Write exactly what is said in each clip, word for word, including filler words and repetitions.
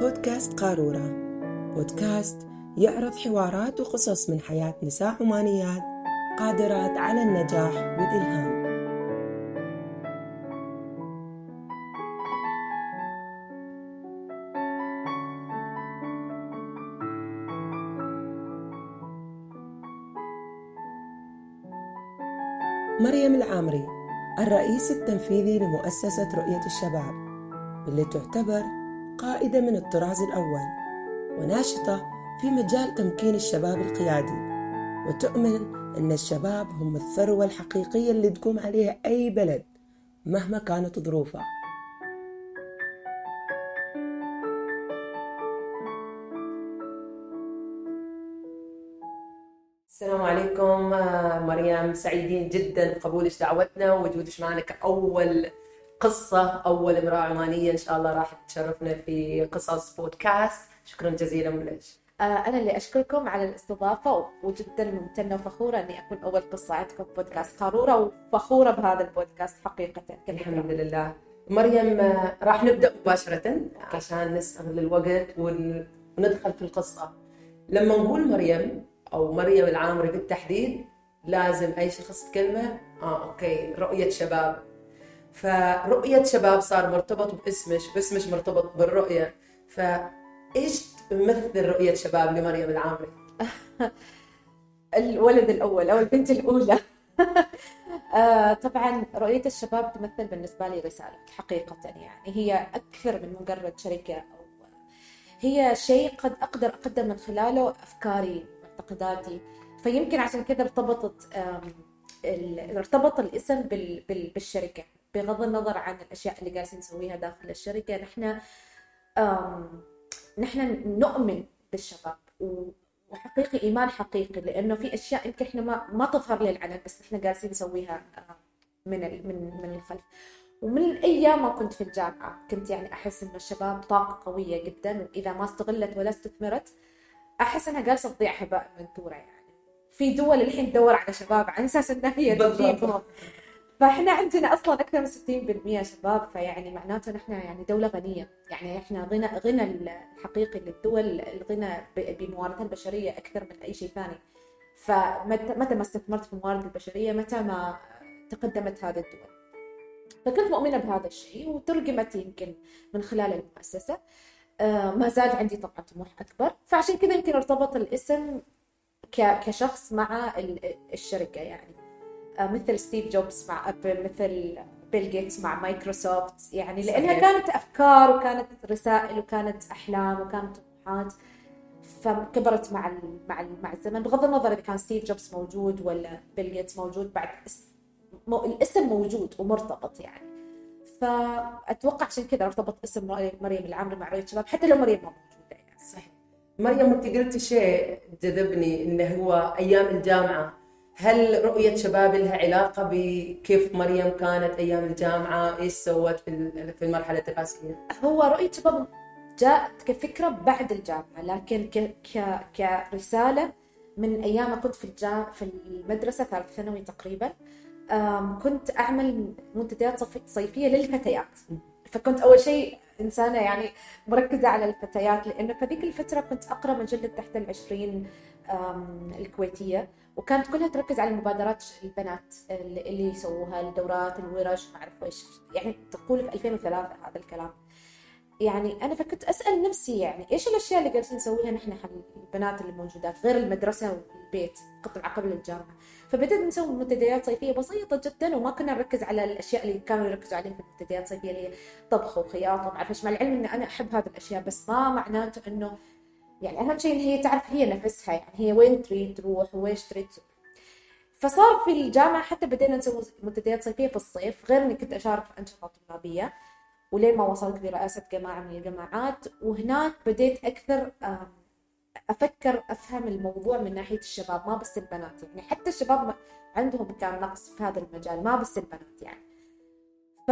بودكاست قارورة، بودكاست يعرض حوارات وقصص من حياة نساء عمانيات قادرات على النجاح والإلهام. مريم العامري الرئيس التنفيذي لمؤسسة رؤية الشباب، واللي تعتبر قائدة من الطراز الأول وناشطة في مجال تمكين الشباب القيادي، وتؤمن أن الشباب هم الثروة الحقيقية اللي تقوم عليها أي بلد مهما كانت ظروفها. السلام عليكم مريم، سعيدين جدا بقبولك دعوتنا ووجودك معنا كأول قصة، أول امرأة عمانية إن شاء الله راح تشرفنا في قصص بودكاست. شكرا جزيلا لك. أنا اللي أشكركم على الاستضافة، وجدا ممتنة وفخورة أني أكون أول قصة عندكم بودكاست قارورة، وفخورة بهذا البودكاست حقيقة. الحمد لله. مريم راح نبدأ مباشرة عشان نستغل الوقت وندخل في القصة. لما نقول مريم أو مريم العامري بالتحديد، لازم أي شخص تكلمه آه أوكي رؤية شباب. فرؤية شباب صار مرتبط باسمش، باسمش مرتبط بالرؤية. فإيش تمثل رؤية شباب لمريم العامري؟ الولد الأول أو البنت الأولى. آه طبعا رؤية الشباب تمثل بالنسبة لي رسالة حقيقة، يعني هي أكثر من مجرد شركة، أو هي شيء قد أقدر أقدم من خلاله أفكاري معتقداتي. فيمكن عشان كذا ارتبطت ارتبط الاسم بال بال بالشركة، بغض النظر عن الأشياء اللي جالسين نسويها داخل الشركة. نحن نحن نؤمن بالشباب، وحقيقي إيمان حقيقي، لأنه في أشياء يمكن إحنا ما ما تظهر للعلن، بس إحنا جالسين نسويها من من من الخلف. ومن الأيام ما كنت في الجامعة كنت يعني أحس إن الشباب طاقة قوية جدا، وإذا ما استغلت ولا استثمرت أحس أنها جالسة تضيع هباء منثورة. يعني في دول الحين تدور على شباب عن أساس إنها هي تجيبهم. فإحنا عندنا أصلاً أكثر من ستين بالمئة شباب، فيعني معناته نحن يعني دولة غنية، يعني إحنا غنى غنى الحقيقي للدول، الغنى بموارد البشرية أكثر من أي شيء ثاني. فمتى ما استثمرت في الموارد البشرية، متى ما تقدمت هذه الدول. فكنت مؤمنة بهذا الشيء، وترجمت يمكن من خلال المؤسسة. ما زال عندي طبعاً طموح أكبر، فعشان كذا يمكن ارتبط الاسم كشخص مع الشركة. يعني مثل ستيف جوبز مع أبل، مثل بيل جيتس مع مايكروسوفت، يعني لأنها كانت أفكار وكانت رسائل وكانت أحلام وكانت طموحات، فكبرت مع مع مع الزمن. بغض النظر إذا كان ستيف جوبز موجود ولا بيل جيتس موجود، بعد الاسم موجود ومرتبط يعني. فأتوقع عشان كذا ارتبط اسم مريم العامري مع رؤية الشباب، حتى لو مريم ما موجودة يعني. صحيح. مريم أنت قلتي شيء جذبني، إنه هو أيام الجامعة. هل رؤية شباب لها علاقة بكيف مريم كانت أيام الجامعة؟ إيش سوت في في المرحلة الدراسية؟ هو رؤية شباب جاءت كفكرة بعد الجامعة، لكن ك ك كرسالة من أيام كنت في الجامعة في المدرسة ثالث ثانوي تقريبا. كنت أعمل منتديات صيفية للفتيات، فكنت أول شيء إنسانة يعني مركزة على الفتيات، لأنه في ذيك الفترة كنت أقرأ مجلة تحت العشرين الكويتية، وكانت كلها تركز على مبادرات البنات اللي يسووها، الدورات، الورش، ما أعرف إيش، يعني تقول في ألفين وثلاثة هذا الكلام. يعني أنا فكنت أسأل نفسي يعني إيش الأشياء اللي قاعدين نسويها نحن البنات اللي موجودات غير المدرسة والبيت قطعا قبل الجامعة. فبدأت نسوي منتديات صيفية بسيطة جدا، وما كنا نركز على الأشياء اللي كانوا يركزوا عليها في المنتديات الصيفية اللي هي طبخ وخياطة وما أعرف إيش، مع العلم إن أنا أحب هذه الأشياء، بس ما معناته إنه يعني أهم شيء إن هي تعرف هي نفسها، يعني هي وين تريد تروح وإيش تريد. فصار في الجامعة حتى بدينا نسوي منتديات صيفية في الصيف، غير إني كنت أشارك في أنشطة طلابية، ولين ما وصلت لرئاسة جماعة من الجماعات. وهناك بديت أكثر أفكر أفهم الموضوع من ناحية الشباب، ما بس البنات. يعني حتى الشباب عندهم كان نقص في هذا المجال، ما بس البنات يعني. ف...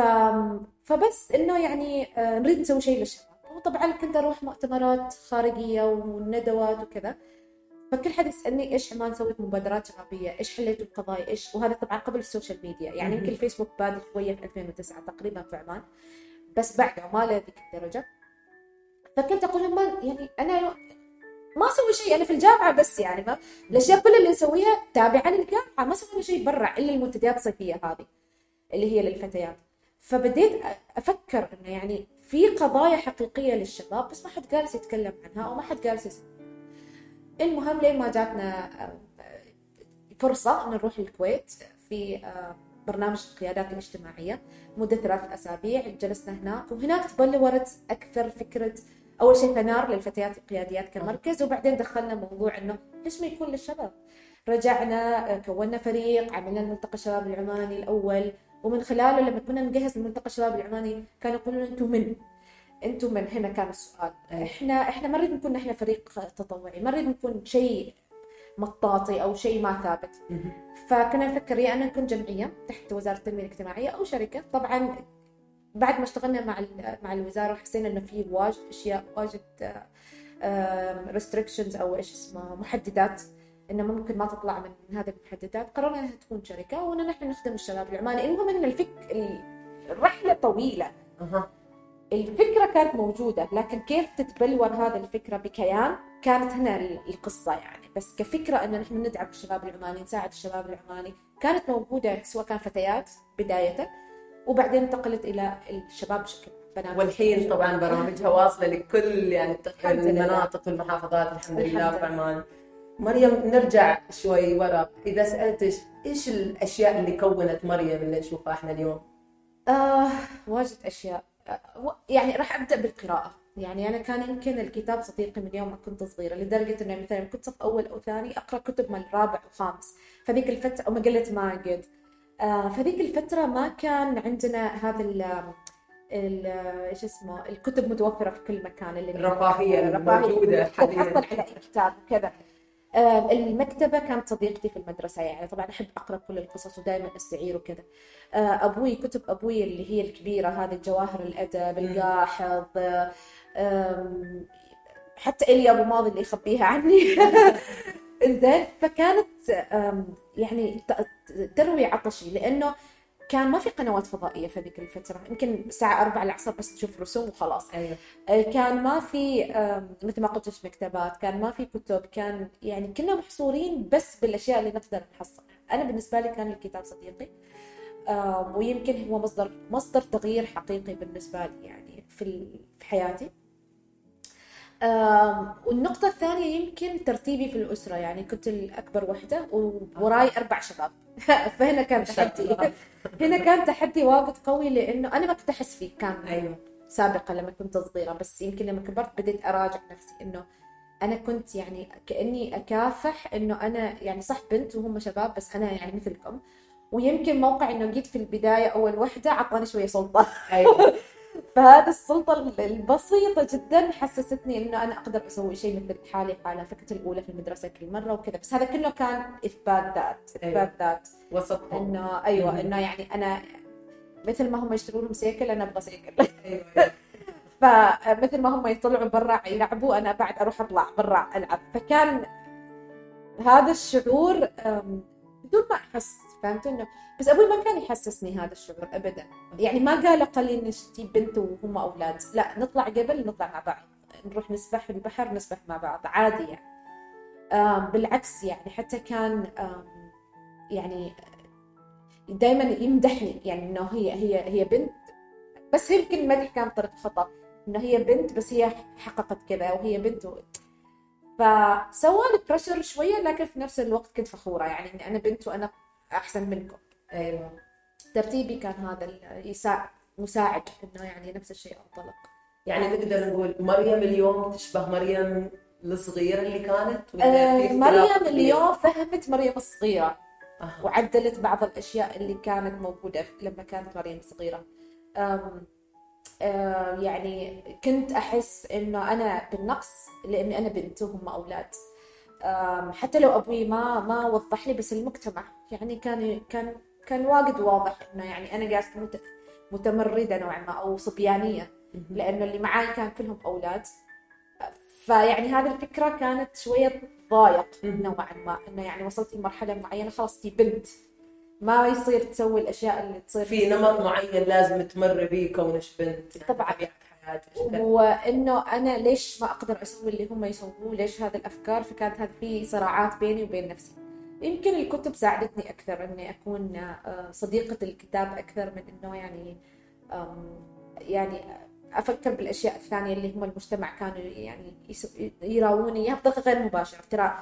فبس إنه يعني نريد نسوي شيء للشباب. وطبعا كنت أروح مؤتمرات خارجية وندوات وكذا، فكل حد يسألني إيش عمان سويت مبادرات شبابية، إيش حليتوا القضايا إيش. وهذا طبعا قبل السوشيال ميديا، يعني يمكن الفيسبوك بادئ شوية في ألفين وتسعة تقريبا في عمان، بس بعد ما لهذيك الدرجة. فكنت أقول لهم يعني أنا ما أسوي شيء أنا في الجامعة بس يعني ما الأشياء كل اللي نسويها تابعاً للجامعة، ما أسوي شيء برا إلا المنتديات الصيفية هذه اللي هي للفتيات. فبديت أفكر إنه يعني في قضايا حقيقية للشباب بس ما حد جالس يتكلم عنها وما حد جالس يسمع. المهم لين ما جاتنا فرصة إن نروح الكويت في برنامج القيادات الاجتماعية مدة ثلاث أسابيع. جلسنا هناك وهناك تبلورت أكثر فكرة. أول شيء فنار للفتيات القياديات كمركز، وبعدين دخلنا موضوع إنه ليش ما يكون للشباب. رجعنا كونا فريق، عملنا الملتقى الشباب العماني الأول، ومن خلاله لما كنا نجهز الملتقى الشباب العماني كانوا يقولون أنتم من أنتم من هنا كان السؤال. إحنا إحنا ما نريد نكون إحنا فريق تطوعي، ما نريد نكون شيء مطاطي أو شيء ما ثابت. فكنا نفكر يا أنا نكون جمعية تحت وزارة التنمية الاجتماعية أو شركة. طبعاً بعد ما اشتغلنا مع مع الوزارة حسينا إنه في واجد أشياء واجد restrictions أو إيش اسمها محددات إنه ممكن ما تطلع من هذه المحددات. قررنا إنها تكون شركة وإن نحن نخدم الشباب العماني. المهم إن الفك الرحلة طويلة. الفكرة كانت موجودة لكن كيف تتبلور هذه الفكرة بكيان كانت هنا القصة يعني. بس كفكرة إن نحن ندعم الشباب العماني نساعد الشباب العماني كانت موجودة، سواء كان فتيات بدايته وبعدين انتقلت إلى الشباب بشكل بنات. والحين طبعاً برامجها واصلة لكل يعني المناطق والمحافظات الحمد لله في عمان. مريم نرجع شوي وراء، إذا سألتش إيش الأشياء اللي كونت مريم اللي نشوفها إحنا اليوم؟ آه واجد أشياء. يعني راح أبدأ بالقراءة. يعني أنا كان يمكن الكتاب صديقي من يوم ما كنت صغيرة، لدرجة إنه مثلاً كنت صف أول أو ثاني أقرأ كتب من الرابع وخامس فذيك الفترة، أو مجلة ماجد. آه فذيك الفترة ما كان عندنا هذا ال ال إيش اسمه الكتب متوفرة في كل مكان، اللي الرفاهية الموجودة حالياً تحصل على أي كتاب وكذا. آه المكتبة كانت صديقتي في المدرسة، يعني طبعاً أحب أقرأ كل القصص ودائماً أستعير وكذا. آه أبوي كتب أبوي اللي هي الكبيرة هذه جواهر الأدب، القاحظ، حتى إليا أبو ماضي اللي يخبيها عني إنزين. فكانت يعني تروي عطشي لأنه كان ما في قنوات فضائية في ذيك الفترة، يمكن ساعة أربعة العصر بس تشوف رسوم وخلاص. أيوة. كان ما في مثل ما قلت مكتبات، كان ما في كتب، كان يعني كنا محصورين بس بالأشياء اللي نقدر نحصلها. أنا بالنسبة لي كان الكتاب صديقي، ويمكن هو مصدر مصدر تغيير حقيقي بالنسبة لي يعني في في حياتي. آه والنقطة الثانية يمكن ترتيبي في الأسرة، يعني كنت الأكبر وحدة ووراي أربع شباب فهنا كان تحدي هنا كان تحدي واجد قوي، لأنه أنا ما كنت أحس فيه كان أيوه. سابقا لما كنت صغيرة، بس يمكن لما كبرت بديت أراجع نفسي إنه أنا كنت يعني كأني أكافح إنه أنا يعني صح بنت وهم شباب بس أنا يعني مثلكم. ويمكن موقع إنه جيت في البداية أول وحدة عطاني شوية سلطة أيوه. فهذه السلطة البسيطة جدا حسستني إنه أنا أقدر أسوي شيء مثل حالي حالة. فكرة الأولى في المدرسة كل مرة وكذا، بس هذا كله كان إثبات ذات إثبات ذات وسط إنه أيوة م- إنه يعني أنا مثل ما هم يشترون سيكل أنا أبغى سيكل أيوة. فمثل ما هم يطلعوا برا يلعبوا أنا بعد أروح أطلع برا ألعب. فكان هذا الشعور بدون ما أحس، فهمت إنه بس أبوي ما كان يحسسني هذا الشعور أبدا، يعني ما قال قال إن شتي بنت وهم أولاد، لا نطلع قبل نطلع مع بعض، نروح نسبح في البحر نسبح مع بعض عادي يعني. بالعكس يعني حتى كان يعني دائما يمدحني يعني إنه هي هي هي بنت، بس يمكن المدح كان طريقة خطأ إنه هي بنت بس هي حققت كذا وهي بنت و... فسوى البرشر شوية، لكن في نفس الوقت كنت فخورة يعني إن أنا بنت وأنا أحسن منكم. أيوة. ترتيبي كان هذا يساعد مساعد إنه يعني نفس الشيء أنطلق. يعني نقدر نقول مريم اليوم تشبه مريم الصغيرة اللي كانت. آه مريم اليوم فهمت مريم الصغيرة أه. وعدلت بعض الأشياء اللي كانت موجودة لما كانت مريم الصغيرة. آه يعني كنت أحس إنه أنا بالنقص لأني أنا بنت وهم أولاد. حتى لو أبوي ما ما وضح لي، بس المجتمع يعني كان كان كان واجد واضح إنه يعني أنا قاعدة متمردة نوعا ما أو صبيانية، لأنه اللي معاي كان كلهم أولاد. فيعني هذه الفكرة كانت شوية ضايق نوعا ما، إنه يعني وصلت لمرحلة معينة خلاص تي بنت، ما يصير تسوي الأشياء اللي تصير في نمط معين لازم تمر بيه كونش بنت طبعا. وانه انا ليش ما اقدر اسوي اللي هم يسووه، ليش هذه الافكار. فكانت هذه في صراعات بيني وبين نفسي. يمكن الكتب ساعدتني اكثر اني اكون صديقة الكتاب اكثر من انه يعني يعني افكر بالاشياء الثانيه اللي هم المجتمع كانوا يعني يراوني اياها بطريقه غير مباشره. ترى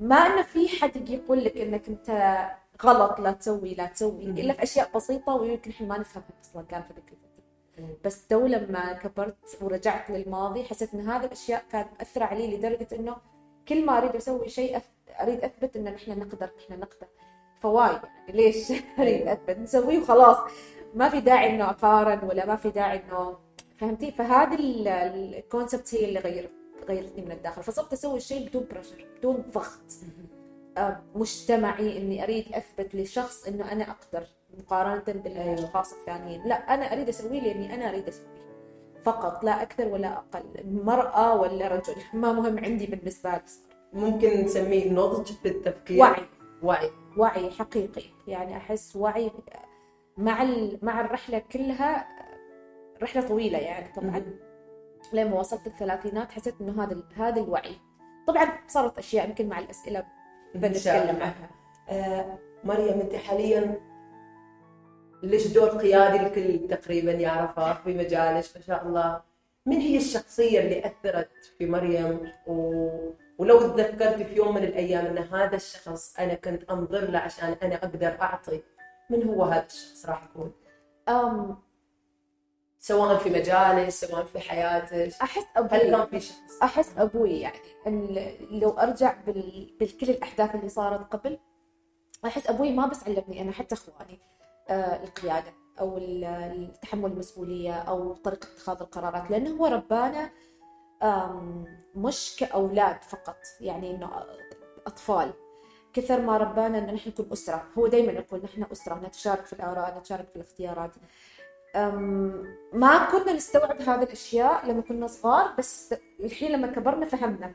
ما انه في حد يقول لك انك انت غلط، لا تسوي لا تسوي الا في اشياء بسيطه ويمكن احنا ما نفهمها اصلا كان في ذيك الفتره. بس تو لما كبرت ورجعت للماضي حسيت ان هذه الاشياء كانت مأثره علي لدرجه انه كل ما اريد اسوي شيء اريد اثبت ان احنا نقدر احنا نقدر فوايد يعني ليش اريد اثبت نسويه وخلاص، ما في داعي انه اقارن ولا ما في داعي انه فهمتي. فهذا الكونسبت هي اللي غير غيرتني من الداخل، فصرت اسوي الشيء بدون بريشر بدون ضغط مجتمعي اني اريد اثبت لشخص انه انا اقدر مقارنه بالاشخاص الثانيين. لا، انا اريد اسويه لاني انا اريد اسويه فقط، لا اكثر ولا اقل، مرأة ولا رجل ما مهم عندي بالنسبه لي. ممكن نسميه نضج في التفكير، وعي وعي وعي حقيقي. يعني احس وعي مع مع الرحله كلها، رحله طويله يعني طبعا لما وصلت الثلاثينات حسيت انه هذا هذا الوعي. طبعا صارت اشياء يمكن مع الاسئله بنتكلم عنها. آه مريم، انت حاليا ليش دور قيادي الكل تقريبا يعرفها في مجالك ما شاء الله، من هي الشخصيه اللي اثرت في مريم و... ولو تذكرت في يوم من الايام ان هذا الشخص انا كنت انظر له عشان انا اقدر اعطي، من هو هذا الشخص راح يكون؟ امم سواء في مجالك سواء في حياتك. احس ابوي احس ابوي يعني لو ارجع بال... بالكل الاحداث اللي صارت قبل، احس ابوي ما بس علمني انا حتى اخواني آه القياده او التحمل المسؤوليه او طريقه اتخاذ القرارات، لانه هو ربانا مش كاولاد فقط يعني انه اطفال، كثر ما ربانا ان نحن نكون اسره. هو دائما يقول نحن اسره، نتشارك في الاراء، نتشارك في الاختيارات. ما كنا نستوعب هذه الاشياء لما كنا صغار، بس الحين لما كبرنا فهمنا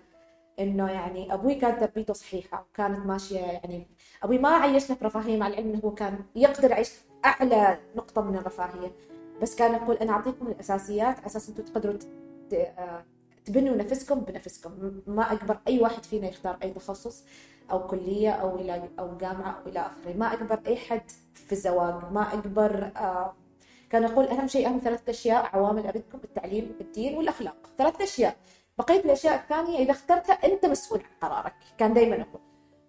انه يعني ابوي كانت تربيته صحيحه وكانت ماشيه. يعني ابوي ما عيشنا في رفاهيه، مع العلم انه هو كان يقدر يعيش اعلى نقطه من الرفاهيه، بس كان يقول انا اعطيكم الاساسيات على اساس انتم تقدروا تبنوا نفسكم بنفسكم. ما اجبر اي واحد فينا يختار اي تخصص او كليه او الى او جامعه او الى اخره، ما اجبر اي حد في الزواج، ما اجبر. كان يقول اهم شيء اهم ثلاث اشياء عوامل اردكم، التعليم الدين والاخلاق، ثلاث اشياء، بقيه الاشياء الثانيه اذا اخترتها انت مسؤول عن قرارك. كان دائما يقول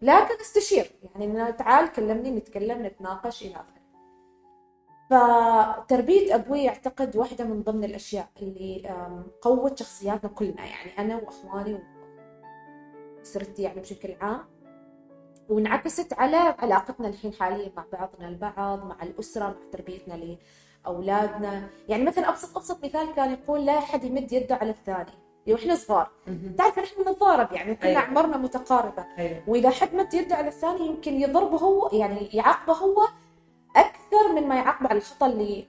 لكن استشير يعني تعال كلمني، نتكلم نتناقش الى اخره. فتربية أبوي أعتقد واحدة من ضمن الأشياء اللي قوت شخصياتنا كلنا، يعني أنا وأخواني وأسرتي يعني بشكل عام، وانعكست على علاقتنا الحين حاليا مع بعضنا البعض، مع الأسرة، مع تربيتنا لأولادنا. يعني مثلا أبسط أبسط مثال، كان يقول لا أحد يمد يده على الثاني. لو إحنا صغار تعرف نحن نتضارب يعني، وكنا أيوة. عمرنا متقاربة أيوة. وإذا حد مد يده على الثاني يمكن يضربه هو، يعني يعاقبه هو أكثر من ما يعاقب على الخطأ اللي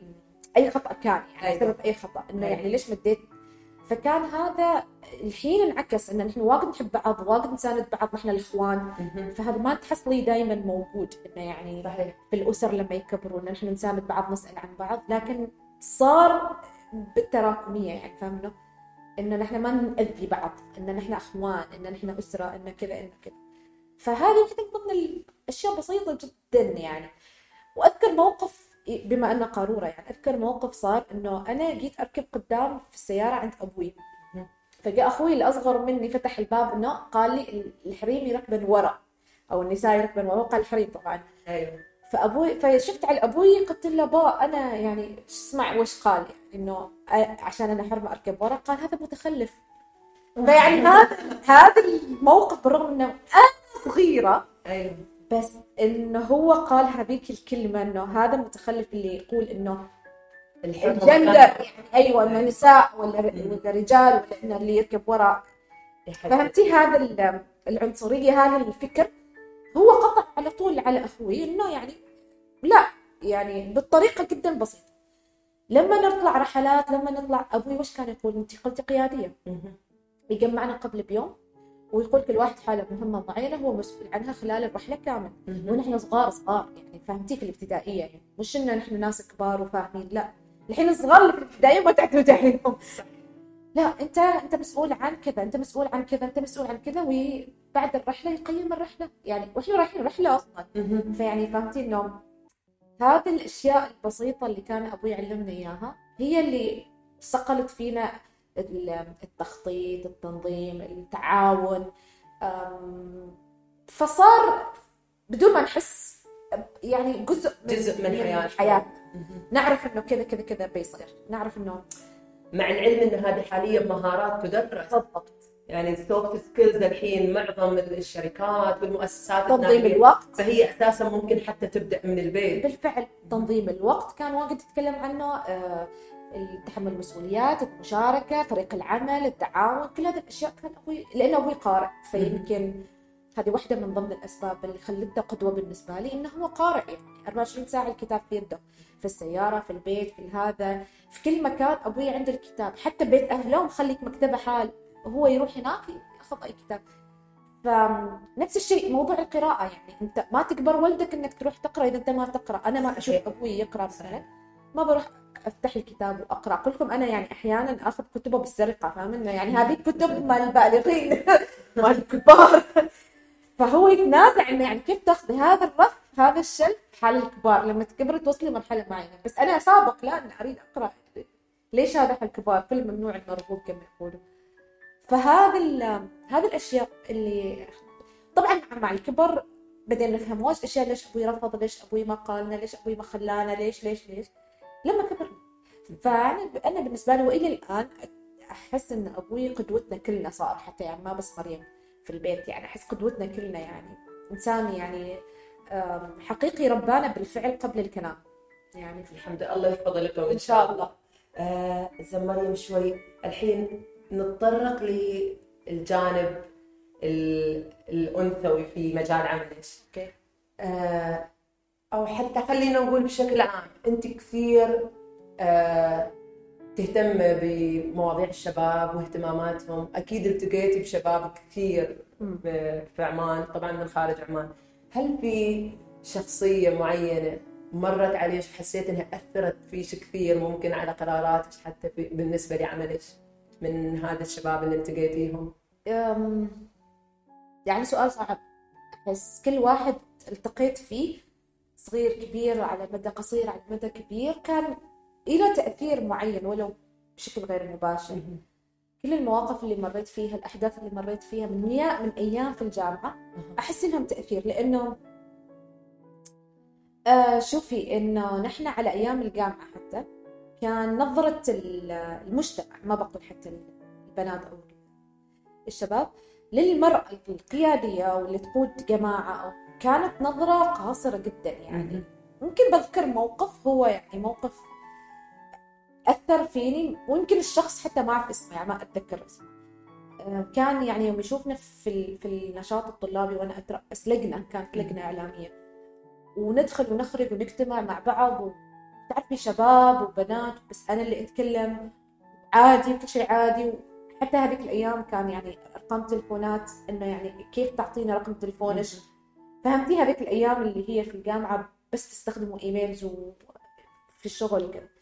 أي خطأ كان يعني أيوة. سبب أي خطأ إنه أيوة. يعني ليش مديت. فكان هذا الحين انعكس إن نحن واجد نحب بعض، واجد نساند بعض، نحن الإخوان. فهذا ما تحصلي دائما موجود إنه يعني صحيح. في الأسر لما يكبروا إن نحن نساند بعض، نسأل عن بعض، لكن صار بالتراكمية يعني فهمنا إن نحن ما نأذي بعض، إن نحن أخوان، إن نحن أسرة، إن كذا إن كذا. فهذا واحدة من ضمن الأشياء بسيطة جدا يعني. وأذكر موقف، بما أنه قارورة يعني، أذكر موقف صار أنه أنا جيت أركب قدام في السيارة عند أبوي، فجاء أخوي الأصغر مني فتح الباب إنه قال لي الحريم يركبن وراء أو النساء يركبن وراء، قال الحريم طبعا أيوة. فأبوي فشفت على أبوي قلت له با أنا يعني اسمع وش قال إنه عشان أنا حرمة أركب وراء، قال هذا متخلف. فيعني هذا هذا الموقف بالرغم إنه أنا صغيرة أيوة. بس انه هو قال هذيك الكلمه انه هذا متخلف اللي يقول انه الجندر يعني ايوه انه نساء ولا رجال ولا انه اللي يركب وراء. فهمتي هذا العنصريه، هذا الفكر هو قطع على طول على اخوي انه يعني لا يعني بالطريقه جدا بسيطه. لما نطلع رحلات لما نطلع ابوي وش كان يقول، انت قلتي قياديه، يجمعنا قبل بيوم ويقول كل واحد حاله مهمة معينة هو مسؤول عنها خلال الرحلة كامل. ونحن صغار صغار يعني فهمتي في الابتدائية، يعني مش إنه نحن ناس كبار وفاهمين، لا الحين الصغار اللي في الابتدائية ما تعتمد عليهم لا انت انت مسؤول عن كذا انت مسؤول عن كذا انت مسؤول عن كذا وبعد الرحله يقيم الرحله يعني واحنا رايحين رحله اصلا. فيعني فهمتي انه هذه الاشياء البسيطه اللي كان ابوي علمنا اياها هي اللي صقلت فينا التخطيط، التنظيم، التعاون، فصار بدون ما نحس يعني جزء جزء من, من حياتنا. نعرف انه كذا كذا كذا بيصير، نعرف انه مع العلم ان هذه حاليا مهارات تدرس. بالضبط. يعني السوفت سكيلز الحين معظم الشركات والمؤسسات تنظيم الوقت، فهي اساسا ممكن حتى تبدا من البيت. بالفعل تنظيم الوقت كان واجد تتكلم عنه، تحمل المسؤوليات، المشاركه، طريق العمل، التعاون، كل هذه الاشياء كان ابوي لانه ابوي قارئ، فيمكن هذه واحده من ضمن الاسباب اللي خلتها قدوه بالنسبه لي انه هو قارئ، يعني أربعة وعشرين ساعه الكتاب في يده، في السياره، في البيت، في هذا، في كل مكان ابوي عنده الكتاب، حتى بيت اهله مخليك مكتبه حال وهو يروح هناك ياخذ اي كتاب. فنفس الشيء موضوع القراءه، يعني انت ما تجبر ولدك انك تروح تقرا اذا انت ما تقرا. انا ما اشوف ابوي يقرا مثلا، ما بروح افتح الكتاب واقرا. كلكم انا يعني احيانا اخذ كتبه بالسرقه، فاهمين؟ يعني هذه كتب مال البالغين مال الكبار، فهو يتنازع انه يعني كيف تاخذي هذا الرف هذا الشلف حال الكبار لما تكبري توصلي لمرحله معينه، بس انا سابق لا انا اريد اقرا، ليش هذا حال الكبار؟ كل ممنوع المرغوب كما يقولوا. فهذا هذه الاشياء اللي طبعا مع الكبر بدينا نفهم وايد اشياء، ليش ابوي رفض، ليش ابوي ما قالنا، ليش ابوي ما خلانا، ليش ليش ليش لما كبرنا. فانا انا بالنسبه لي والى الان احس ان ابوي قدوتنا كلنا صار، حتى يعني ما بس مريم في البيت، يعني احس قدوتنا كلنا، يعني انسان يعني حقيقي ربانا بالفعل قبل الكلام، يعني الحمد لله. الله يحفظ لكم ان شاء الله. آه زين مريم، شوي الحين نتطرق للجانب الانثوي في مجال عملك. اوكي. آه او حتى خلينا نقول بشكل عام، انت كثير آه تهتم بمواضيع الشباب واهتماماتهم، اكيد التقيتي بشباب كثير في عمان، طبعا من خارج عمان. هل في شخصيه معينه مرت عليك حسيت انها اثرت فيك كثير، ممكن على قراراتك حتى بالنسبه لعملك، من هذا الشباب اللي التقيتيهم؟ يعني سؤال صعب، بس كل واحد التقيت فيه صغير كبير، على مدى قصير على مدى كبير، كان له تأثير معين ولو بشكل غير مباشر. كل المواقف اللي مريت فيها، الأحداث اللي مريت فيها من من أيام في الجامعة، أحس لهم تأثير. لأنه آه شوفي إنه نحن على أيام الجامعة حتى كان نظرة المجتمع، ما بقول حتى البنات أو الشباب، للمرأة القيادية واللي تقود جماعة أو كانت نظرة قاصرة جدا. يعني ممكن بذكر موقف هو يعني موقف أثر فيني، ويمكن الشخص حتى ما أعرف اسمه، يعني ما أتذكر اسمه. كان يعني يوم يشوفنا في في النشاط الطلابي وأنا أترأس لجنة، كانت لجنة إعلامية، وندخل ونخرج ونجتمع مع بعض، تعرفي شباب وبنات، بس أنا اللي أتكلم عادي، كل شيء عادي. وحتى هذيك الأيام كان يعني أرقام تلفونات، إنه يعني كيف تعطينا رقم تلفونك، فهمتي؟ هذيك الأيام اللي هي في الجامعة بس تستخدموا إيميلز وفي الشغل كده.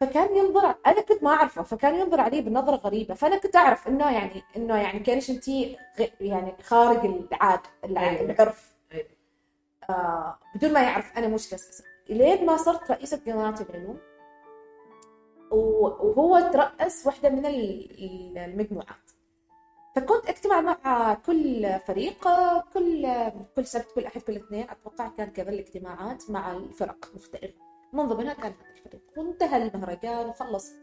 فكان ينظر، أنا كنت ما أعرفه، فكان ينظر عليه بنظرة غريبة. فأنا كنت أعرف إنه يعني إنه يعني كانش أنتي غ... يعني خارج العاد العرف، آه بدون ما يعرف أنا مش كسر. لين ما صرت رئيسة جماعة العلوم، وهو ترأس واحدة من المجموعات، فكنت اجتمع مع كل فريق كل كل سبت، كل أحد، كل اثنين، أتوقع كان كذا الاجتماعات مع الفرق مختلفة، من ضمنها كان هذا الفريق. وانتهى المهرجان وخلصت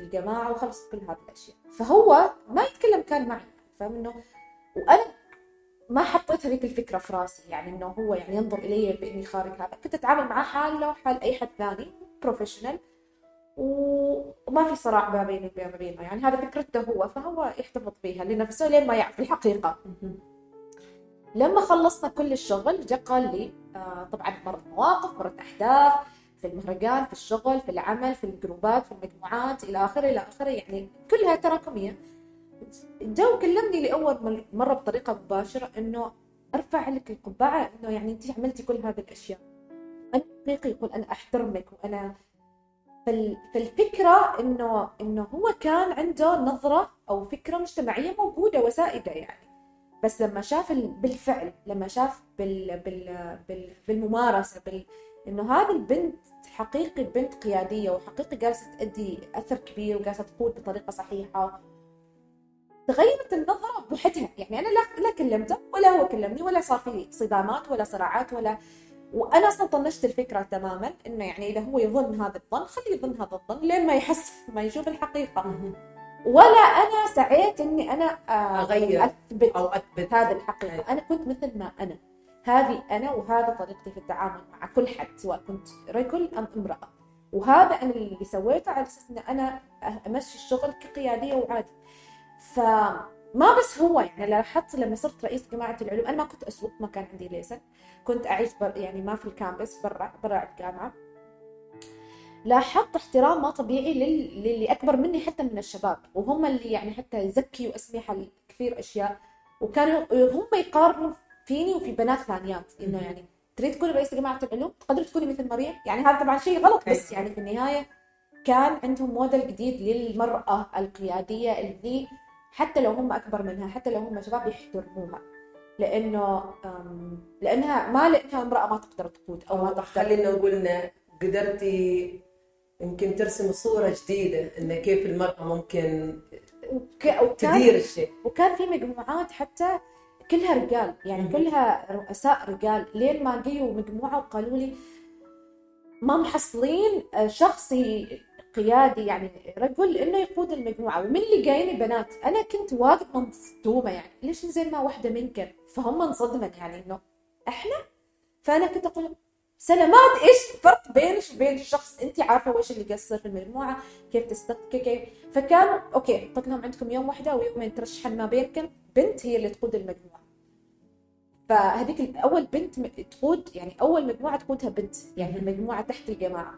الجماعة وخلصت كل هذه الأشياء، فهو ما يتكلم كان معي، فاهم إنه؟ وأنا ما حطيت هذيك الفكرة في راسي، يعني إنه هو يعني ينظر إلي بإني خارج هذا. كنت أتعامل معه حاله وحال أي حد ثاني، بروفيشنال، وما في صراع ما بيني وما بينه، يعني هذا فكرته هو، فهو يحتفظ بيها لنفسه لين ما يعرف الحقيقة. لما خلصنا كل الشغل جاء قال لي، آه طبعا مرت مواقف، مرت أحداث في المهرجان، في الشغل، في العمل، في الجروبات، في المجموعات، إلى آخره إلى آخره، يعني كلها تراكمية. جو كلمني لأول مرة بطريقة مباشرة إنه أرفع لك القبعة، إنه يعني أنت عملتي كل هذه الأشياء، أنا حقيقي يقول أنا أحترمك وأنا. فالفكرة إنه إنه هو كان عنده نظرة أو فكرة مجتمعية موجودة وسائدة يعني، بس لما شاف بالفعل، لما شاف بال بال بال بالممارسة بال إنه هذه البنت حقيقي بنت قيادية وحقيقي جالسة تؤدي أثر كبير وجالسة تقود بطريقة صحيحة، تغيرت النظرة بوحدها. يعني أنا لا لا كلمته ولا هو كلمني ولا صار في صدامات ولا صراعات ولا، وأنا أصلا طنشت الفكرة تماما إنه يعني إذا هو يظن هذا الظن خليه يظن هذا الظن لين ما يحس ما يشوف الحقيقة. ولا أنا سعيت إني أنا أغير أثبت أو أثبت هذا الحقيقة. أنا كنت مثل ما أنا، هذه أنا وهذا طريقتي في التعامل مع كل حد سواء كنت رجل أم امرأة، وهذا أنا اللي سويته على أساس إن أنا أمشي الشغل كقيادية وعادي. فما بس هو يعني لاحظت لما صرت رئيس جماعة العلوم أنا ما كنت أسوق، ما كان عندي ليسن، كنت أعيش بر يعني ما في الكامبس برا برا الجامعة. لاحظت احترام ما طبيعي لل... للي أكبر مني حتى من الشباب، وهم اللي يعني حتى يزكي وأسمح لكثير أشياء، وكانوا هم يقارنوا فيني وفي بنات ثانيات إنه يعني تريد تكوني رئيس جماعة العلوم تقدر تكوني مثل مريم، يعني هذا طبعا شيء غلط، بس يعني في النهاية كان عندهم موديل جديد للمرأة القيادية اللي حتى لو هم أكبر منها حتى لو هم شباب يحترموها، لأنه لأنها ما لأنها امرأة ما تقدر تقود أو ما تقدر. خلينا نقولنا قدرتي يمكن ترسم صورة جديدة إن كيف المرأة ممكن وك... وكان... تدير الشيء. وكان في مجموعات حتى كلها رجال، يعني كلها رؤساء رجال، لين ما جيوا مجموعة وقالوا لي ما محصلين شخصي قيادي يعني رجل إنه يقود المجموعة، ومن اللي جايين بنات. أنا كنت واجد مصدومة يعني ليش زي ما واحدة منكم، فهم انصدمت يعني إنه إحنا. فأنا كنت أقول سلامات إيش الفرق بينش وبين الشخص، أنت عارفة وإيش اللي قصر في المجموعة كيف تستقبل كيف. فكانوا أوكي قلت لهم عندكم يوم واحدة ويومين ترشحن ما بينكم بنت هي اللي تقود المجموعة. فهذيك الأول بنت تقود يعني أول مجموعة تقودها بنت، يعني المجموعة تحت الجماعة،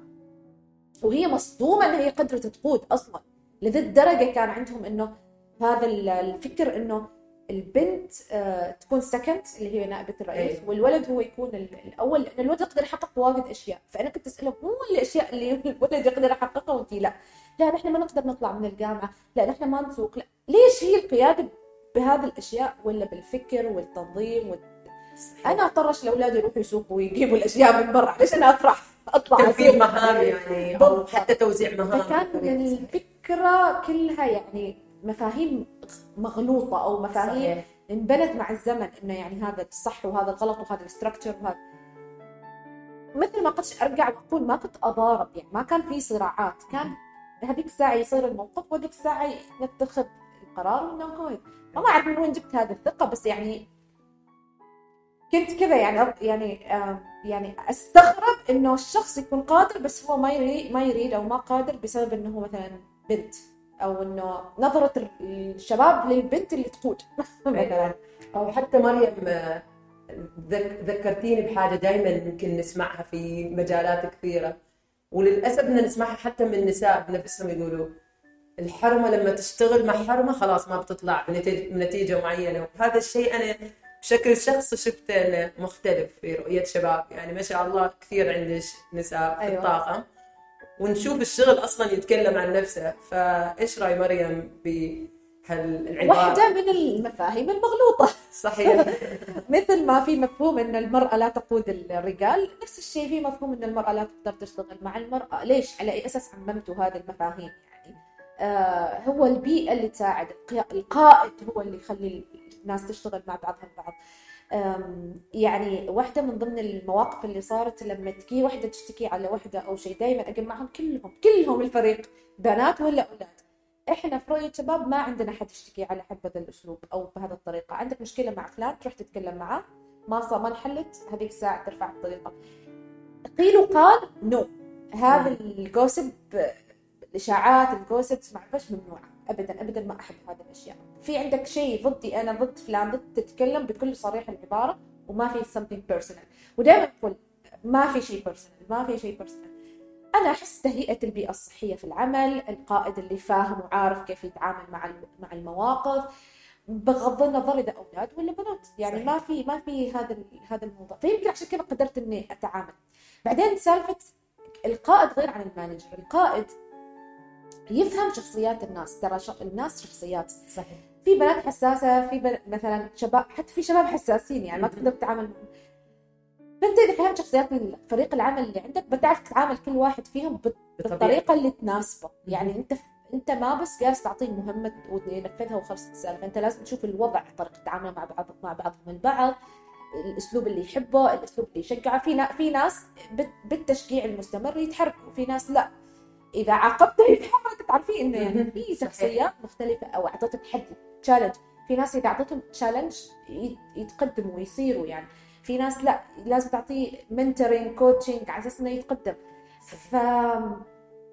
وهي مصدومة أنها هي قدرت تقود أصلا. لذي الدرجة كان عندهم إنه هذا الفكر إنه البنت تكون سكند اللي هي نائبة الرئيس والولد هو يكون الأول، لأن الولد يقدر يحقق واجد أشياء. فأنا كنت أسأله مو الأشياء اللي الولد يقدر يحققها وأنتي لا لا نحن ما نقدر نطلع من الجامعة، لا نحن ما نسوق، لا ليش هي القيادة بهذه الأشياء ولا بالفكر والتنظيم وال... أنا أطرش لأولادي يروحوا يسوقوا ويجيبوا الأشياء من برا، ليش أنا أطرح أطلع توزيع مهام يعني أو حتى توزيع مهام. فكان الفكرة كلها يعني مفاهيم مغلوطة أو مفاهيم انبنت مع الزمن إنه يعني هذا الصح وهذا الغلط وهذا الستركتشر وهذا. مثل ما قلتش أرجع وأقول ما كنت أضارب، يعني ما كان في صراعات، كان هذيك الساعة يصير الموقف وهذيك الساعة نتخذ القرار ونقول. ما أعرف من وين جبت هذه الثقة، بس يعني كنت كذا يعني يعني آه يعني استغرب إنه الشخص يكون قادر بس هو ما يريد ما يريد أو ما قادر بسبب إنه هو مثلا بنت، أو إنه نظرة الشباب للبنت اللي تقود مثلا. أو حتى مريم ذكرتيني بحاجة دائما يمكن نسمعها في مجالات كثيرة وللأسف إن نسمعها حتى من النساء بنفسهم، يقولوا الحرمة لما تشتغل مع حرمة خلاص ما بتطلع بنتيجة معينة. وهذا الشيء أنا بشكل شخصي شفته مختلف في رؤية شباب، يعني ما شاء الله كثير عندك نساء في أيوة. الطاقم، ونشوف الشغل أصلا يتكلم عن نفسه. فإيش رأي مريم بهالعبارة؟ واحدة من المفاهيم المغلوطة صحيح. مثل ما في مفهوم أن المرأة لا تقود الرجال، نفس الشيء في مفهوم أن المرأة لا تقدر تشتغل مع المرأة. ليش على أي أساس عممتوا هذه المفاهيم؟ آه هو البيئة اللي تساعد، القائد هو اللي يخلي الناس تشتغل مع بعضها البعض. يعني واحدة من ضمن المواقف اللي صارت لما تجي واحدة تشتكي على واحدة أو شيء دائما أجمعهم كلهم كلهم الفريق بنات ولا أولاد. إحنا في رؤية شباب ما عندنا حد يشتكي على حد بهذا الأسلوب أو بهذا الطريقة. عندك مشكلة مع فلان تروح تتكلم معه، ما صار ما انحلت هذيك الساعة ترفع الطريقة. قيل قال نو، هذا الجوسب الإشاعات الجوسب معرفش ممنوعة أبدا أبدا، ما أحب هذه الأشياء. في عندك شيء ضدي أنا ضد فلان ضد، تتكلم بكل صريح العبارة وما في something personal. ودائما أقول ما في شيء personal ما في شيء personal. أنا أحس تهيئة البيئة الصحية في العمل، القائد اللي فاهم وعارف كيف يتعامل مع مع المواقف بغض النظر إذا أولاد ولا بنات، يعني صحيح. ما في ما في هذا هذا الموضوع. فيمكن عشان كذا قدرت إني أتعامل. بعدين سالفة القائد غير عن المانجر. القائد يفهم شخصيات الناس، ترى الناس شخصيات، صحيح. في بنات حساسة، في بل... مثلا شباب، حتى في شباب حساسين يعني ما تقدر تتعامل. فأنت إذا فهمت شخصيات فريق العمل اللي عندك بتعرف تتعامل كل واحد فيهم بالطريقة اللي تناسبه. يعني أنت أنت ما بس جالس تعطيه مهمة وينفذها وخلصت السالفة، أنت لازم تشوف الوضع، طريقة تعامله مع بعض مع بعضهم البعض، الأسلوب اللي يحبه، الأسلوب اللي يشجعه. في في ناس بالتشجيع المستمر يتحركوا، وفي ناس لأ، إذا عاقبته يتحرك. تعرفين إنه يعني في شخصيات مختلفة أو أعطته تحدي تشالنج، في ناس إذا أعطتهم تشالنج يتقدموا ويصيروا يعني، في ناس لأ لازم تعطيه منتورين كوتشنج على أساس إنه يتقدم. ف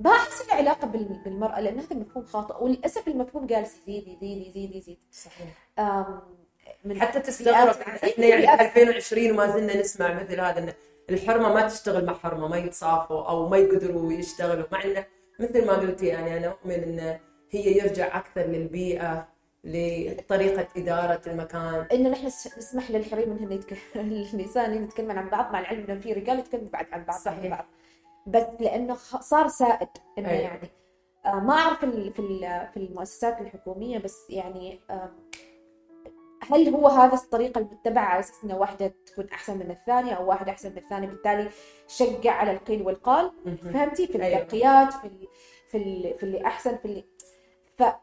ما أحس العلاقة بالمرأة، لأن هذا المفهوم خاطئ، وللأسف المفهوم جالس يزيد يزيد يزيد يزيد. صحيح. من حتى تستغرب إحنا يعني ألفين وعشرين وما زلنا نسمع مثل هذا، إن الحرمة ما تشتغل مع حرمة، ما يتصافوا أو ما يقدروا يشتغلوا، مع إنه مثل ما قلتي يعني أنا أؤمن إن هي يرجع أكثر للبيئة، لطريقة إدارة المكان، إنه نحن نسمح للحريم إنهم يتكلم النساء يتكلمن عن بعض، مع العلم إنه في رجال يتكلمن بعد عن بعض. صحيح. بس لأنه صار سائد إنه أيوة. يعني آه ما أعرف في في المؤسسات الحكومية، بس يعني آه هل هو هذا الطريقة المتبعة على أساس إنه واحدة تكون أحسن من الثانية أو واحد أحسن من الثاني، بالتالي شجع على القيل والقال. فهمتي؟ في الترقيات، في ال في ال في اللي أحسن، في اللي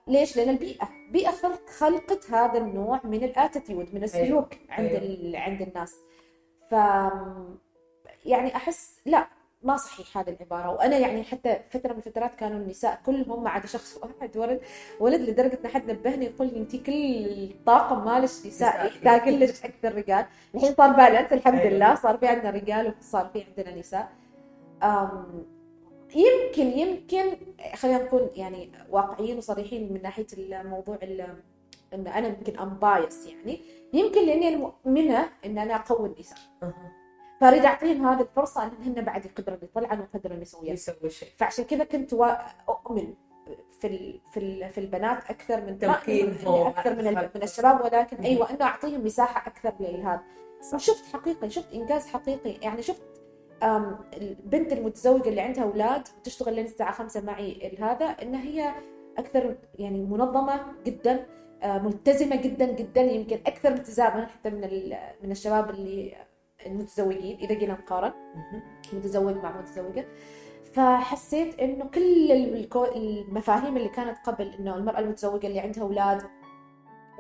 فليش؟ لأن البيئة بيئة خلق خلقت هذا النوع من الاتيتيود، من السلوك أيوة. عند أيوة. ال... عند الناس. ف يعني أحس لا، ما صحيح هذه العبارة. وأنا يعني حتى فترة من الفترات كانوا النساء كلهم ما عدا شخص واحد ولد ولد لدرجة أن حد نبهني يقول لي أنتي كل طاقم مالش نساء، إحنا كلش أكثر رجال. الحين صار بالانس الحمد لله، صار في عندنا رجال وصار في عندنا نساء. يمكن يمكن خلينا نكون يعني واقعيين وصريحين من ناحية الموضوع، إن أنا يمكن أمبايس يعني، يمكن لأني مؤمنة إن أنا أقوي النساء، فأريد أعطيهم هذه الفرصة أنهن بعد يقدروا يطلعن ويقدروا يسويها يسوي شيء. فعشان كذا كنت أؤمن في ال في ال في البنات أكثر من تمكينهم أكثر من من الشباب، ولكن أيوة أنه أعطيهم مساحة أكثر لهذا. شفت حقيقي، شفت إنجاز حقيقي يعني. شفت البنت المتزوجة اللي عندها أولاد بتشتغل لين الساعة خمسة معي هذا، إن هي أكثر يعني منظمة جدا، ملتزمة جدا جدا، يمكن أكثر التزاما حتى من من الشباب اللي المتزوجين إذا جينا نقارن متزوج مع متزوجة. فحسيت إنه كل المفاهيم اللي كانت قبل، إنه المرأة المتزوجة اللي عندها أولاد،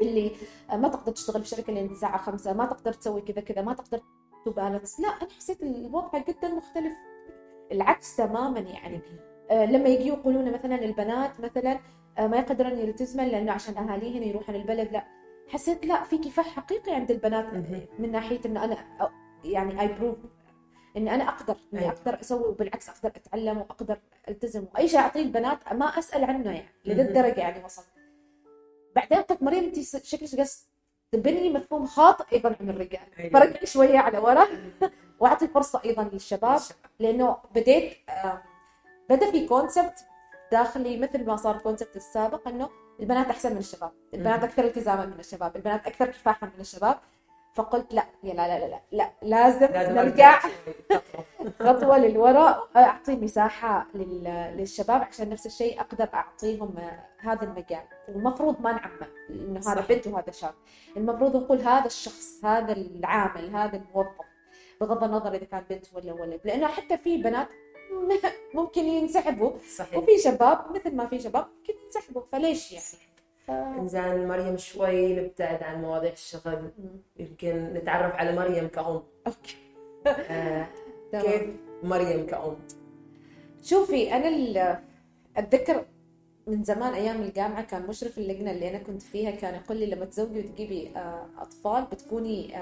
اللي ما تقدر تشتغل في شركة لين الساعة خمسة، ما تقدر تسوي كذا كذا، ما تقدر تبالانس، لا، أنا حسيت الوضع جدا مختلف، العكس تماما يعني. لما يجي يقولون مثلا البنات مثلا ما يقدرن يلتزمن لأنه عشان أهاليهن يروحن البلد، لا، حسيت لا، في كفاح حقيقي عند البنات من ناحية إنه أنا يعني اي بروف إن أنا أقدر إني أيوة. أقدر أسوي، وبالعكس أقدر أتعلم وأقدر ألتزم، وأي شيء أعطيه البنات ما أسأل عنه يعني لذي الدرجة يعني وصلت. بعدين قلت مريم أنت شكلك قصد تبني مفهوم خاطئ أيضا عن الرجال، أيوة. فرجعي شوية على ورا وأعطي فرصة أيضا للشباب، لأنه بديت بدأ في كونسبت داخلي مثل ما صار كونسبت السابق، إنه البنات أحسن من الشباب، البنات أكثر التزاما من الشباب، البنات أكثر كفاحا من الشباب. فقلت لا لا لا لا لا, لا. لازم, لازم نرجع خطوة للوراء، أعطي مساحة للشباب عشان نفس الشيء أقدر أعطيهم هذا المجال. ومفروض ما نعمم إنه هذا بنت وهذا شاب، المفروض نقول هذا الشخص، هذا العامل، هذا الموظف، بغض النظر إذا كان بنت ولا ولد، لأنه حتى في بنات ممكن ينسحبوا، صحيح. وفي شباب مثل ما في شباب ممكن ينسحبوا، فليش يعني. إنزين مريم، شوي نبتعد عن مواضيع الشغل، يمكن نتعرف على مريم كأم. أوكي. آه. كيف مريم كأم؟ شوفي، أنا أتذكر من زمان أيام الجامعة كان مشرف اللجنة اللي أنا كنت فيها كان يقول لي لما تزوجي وتجيبي أطفال بتكوني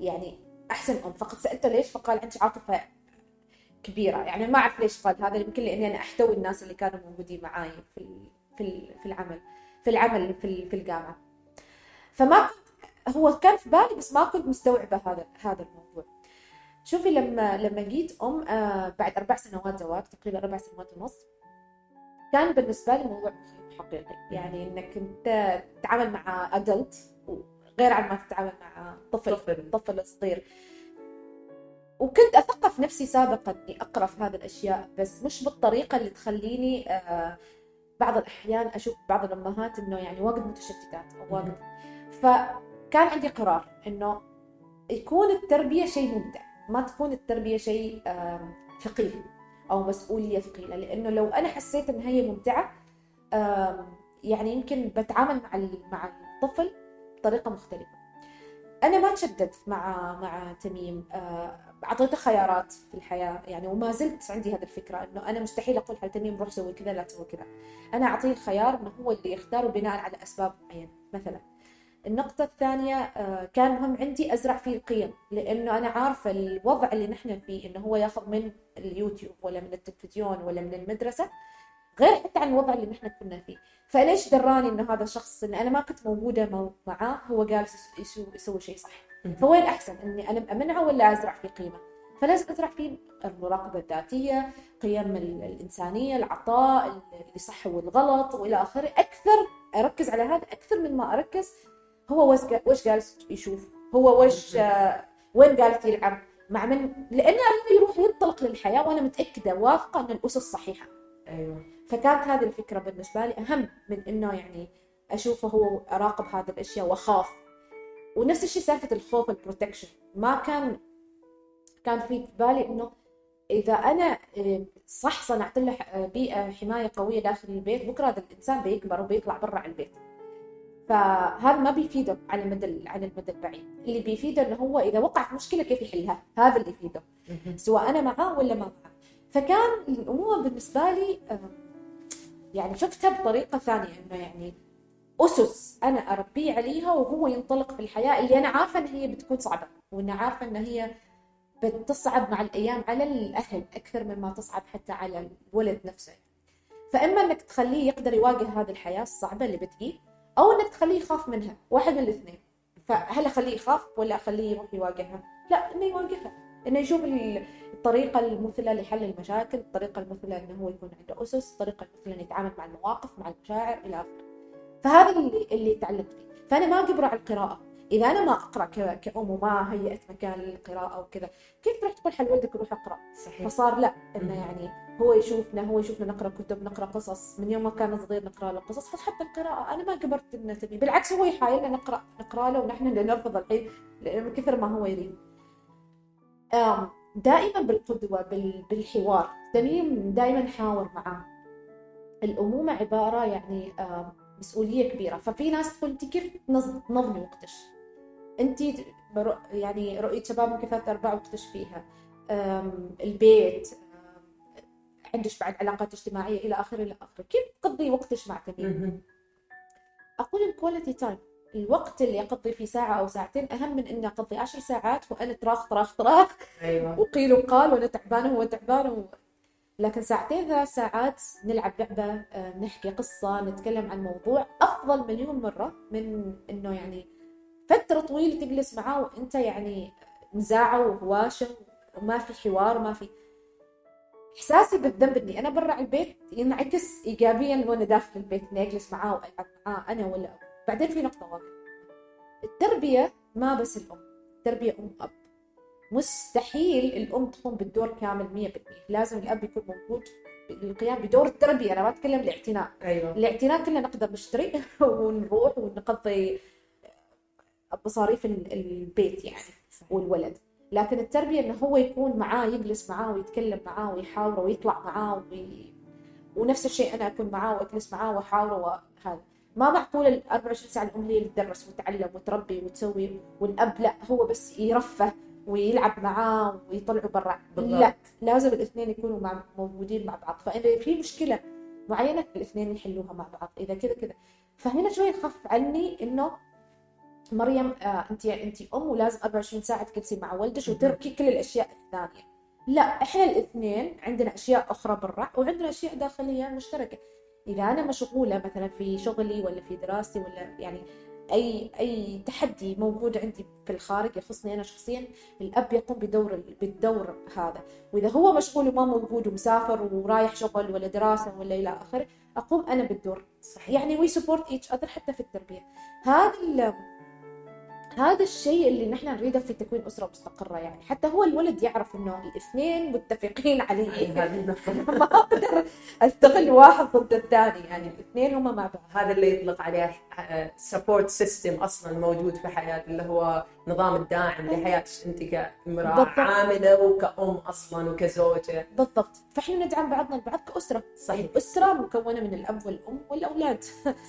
يعني أحسن أم. فقد سألته ليش، فقال أنت عاطفة كبيرة. يعني ما أعرف ليش قال هذا، يمكن لأني أنا أحتوي الناس اللي كانوا موجودين معاي في في في العمل في العمل في في الجامعة. فما هو كان في بالي، بس ما كنت مستوعبة هذا هذا الموضوع. شوفي، لما لما جيت أم بعد أربع سنوات زواج، تقريبا أربع سنوات ونص، كان بالنسبة لي موضوع حقيقي. يعني إنك أنت تتعامل مع أدلت غير عن ما تتعامل مع طفل طفل صغير. وكنت أثقف نفسي سابقاً إني أقرأ في هذه الأشياء، بس مش بالطريقة اللي تخليني آه بعض الأحيان أشوف بعض الأمهات إنه يعني واجد متشتتات أو واجد. فكان عندي قرار إنه يكون التربية شيء ممتع، ما تكون التربية شيء آه ثقيل أو مسؤولية ثقيلة، لأنه لو أنا حسيت إن هي ممتعة آه يعني يمكن بتعامل مع مع الطفل بطريقة مختلفة. أنا ما تشددت مع مع تميم، أعطيته خيارات في الحياة يعني، وما زلت عندي هذه الفكرة إنه أنا مستحيل أقول حق تميم روح سوي كذا لا تسوي كذا. أنا أعطيه الخيار إنه هو اللي يختاره بناء على أسباب معينة. مثلا النقطة الثانية كان مهم عندي أزرع فيه القيم، لأنه أنا عارفة الوضع اللي نحن فيه إنه هو يأخذ من اليوتيوب ولا من التلفزيون ولا من المدرسة، غير حتى عن الوضع اللي نحن كنا فيه. فليش دراني إنه هذا الشخص إن أنا ما كنت موجودة معاه هو جالس يسوي شيء صح، فوين أحسن إني أنا أمنعه ولا أزرع فيه قيمة؟ فلازم أزرع فيه المراقبة الذاتية، قيم الإنسانية، العطاء، اللي صح والغلط وإلى آخره. أكثر أركز على هذا أكثر من ما أركز هو وش جالس يشوف، هو وش وين جالس يلعب مع من، لأن أريد يروح ينطلق للحياة وأنا متأكدة واثقة أن الأسس صحيحة. أيوة. فكانت هذه الفكرة بالنسبة لي أهم من إنه يعني أشوفه هو أراقب هذه الأشياء وأخاف. ونفس الشيء سالفة الخوف البروتكشن، ما كان كان في بالي إنه إذا أنا صح صنعت له بيئة حماية قوية داخل البيت بكرة هذا الإنسان بيكبر وبيطلع برا على البيت، فهذا ما بيفيده على المدى على المدى البعيد. اللي بيفيده إنه هو إذا وقع في مشكلة كيف يحلها، هذا اللي يفيده سواء أنا معاه ولا ما معاه. فكان الأمور بالنسبة لي يعني شفتها بطريقة ثانية، إنه يعني أسس أنا أربيه عليها وهو ينطلق في الحياة اللي أنا عارفة إن هي بتكون صعبة، وإن عارفة إن هي بتصعب مع الأيام على الأهل أكثر مما تصعب حتى على الولد نفسه. فإما إنك تخليه يقدر يواجه هذه الحياة الصعبة اللي بتجيه، أو إنك تخليه يخاف منها، واحد من الاثنين. فهل أخليه يخاف ولا أخليه يروح يواجهها؟ لا، إنه يواجهها، إنه يشوف الطريقة المثلى لحل المشاكل، الطريقة المثلى إنه هو يكون عنده أسس، الطريقة المثلى إنه يتعامل مع المواقف مع المشاعر إلى آخره. فهذا اللي اللي تعلمت فيه. فأنا ما أقبر على القراءة، إذا أنا ما أقرأ كأم وما هيئت مكان للقراءة وكذا، كيف تروح تقول حل ولدك روح أقرأ؟ صحيح. فصار لا، إنه يعني هو يشوفنا هو يشوفنا نقرأ كتب، نقرأ قصص، من يوم ما كان صغير نقرأ له قصص. فحتى القراءة أنا ما قبرت إنه تبي، بالعكس هو يحايلنا نقرأ نقرأ له ونحن نرفض الحين لأنه كثر ما هو يريد. دائما بالقدوة بالحوار، تميم دائما حاور معاه. الأمومة عبارة يعني مسؤولية كبيرة، ففي ناس تقول أنت كيف تنظمي وقتش، أنت يعني رؤية شباب ممكن ثلاثة أربعة وقتش فيها، البيت، عندش بعد علاقات اجتماعية إلى آخره إلى آخره، كيف تقضي وقتش مع تميم؟ أقول الكواليتي تايم، الوقت اللي أقضي فيه ساعة أو ساعتين أهم من إني أقضي عشر ساعات وأنا تراخ تراخ تراخ أيوة. وقيل وقال وأنا تعبانة وهو تعبان و... لكن ساعتين ثلاث ساعات نلعب لعبة، نحكي قصة، نتكلم عن موضوع، أفضل مليون مرة من إنه يعني فترة طويلة تجلس معاه وأنت يعني نزاعه وهواشه وما في حوار وما في. إحساسي بالذنب إني أنا برا البيت ينعكس إيجابياً وأنا داخل البيت، إني أجلس معاه وألعب معاه أنا ولا أبو. بعدين في نقطة واضحة، التربية ما بس الأم، التربية أم أب، مستحيل الأم تقوم بالدور كامل مية بالمية، لازم الأب يكون موجود للقيام بدور التربية. أنا ما أتكلم الاعتناء، أيوة. الاعتناء كلنا نقدر نشتري ونروح ونقضي مصاريف البيت يعني والولد، لكن التربية إنه هو يكون معاه، يجلس معاه ويتكلم معاه ويحاوره ويطلع معاه وي... ونفس الشيء أنا أكون معاه وأجلس معاه وأحاوره. وهذا ما معقول الأربع وعشرين ساعة الأم هي اللي تدرس وتعلم وتربي وتسوي، والأب لا هو بس يرفه ويلعب معاه ويطلعوا برا، لا لازم الاثنين يكونوا مع موجودين مع بعض. فإذا في مشكلة معينة الاثنين يحلوها مع بعض، إذا كذا كذا. فهنا شوي خف عني إنه مريم آه أنت أنت أم ولازم أربعة وعشرين ساعة تجلسي مع ولدك وتركي كل الأشياء الثانية، لا إحنا الاثنين عندنا أشياء أخرى برا وعندنا أشياء داخلية مشتركة. إذا أنا مشغولة مثلا في شغلي ولا في دراستي ولا يعني أي أي تحدي موجود عندي في الخارج يخصني أنا شخصياً، الأب يقوم بدور بالدور هذا. وإذا هو مشغول وما موجود ومسافر ورايح شغل ولا دراسة ولا إلى آخره، أقوم أنا بالدور. صحيح. يعني we support each other حتى في التربية. هذا هذا الشيء اللي نحن نريده في تكوين أسرة مستقرة. يعني حتى هو الولد يعرف إنه الاثنين متفقين عليه. ما أقدر أستغل واحد ضد الثاني، يعني الاثنين هما مع بعض. هذا اللي يطلق عليه سبورت سيستم أصلاً موجود في حياة، اللي هو نظام الداعم لحياتك أنت كامرأة عاملة وكأم أصلاً وكزوجة. بالضبط. فإحنا ندعم بعضنا البعض كأسرة. صحيح. الأسرة مكونة من الأب والأم والأولاد.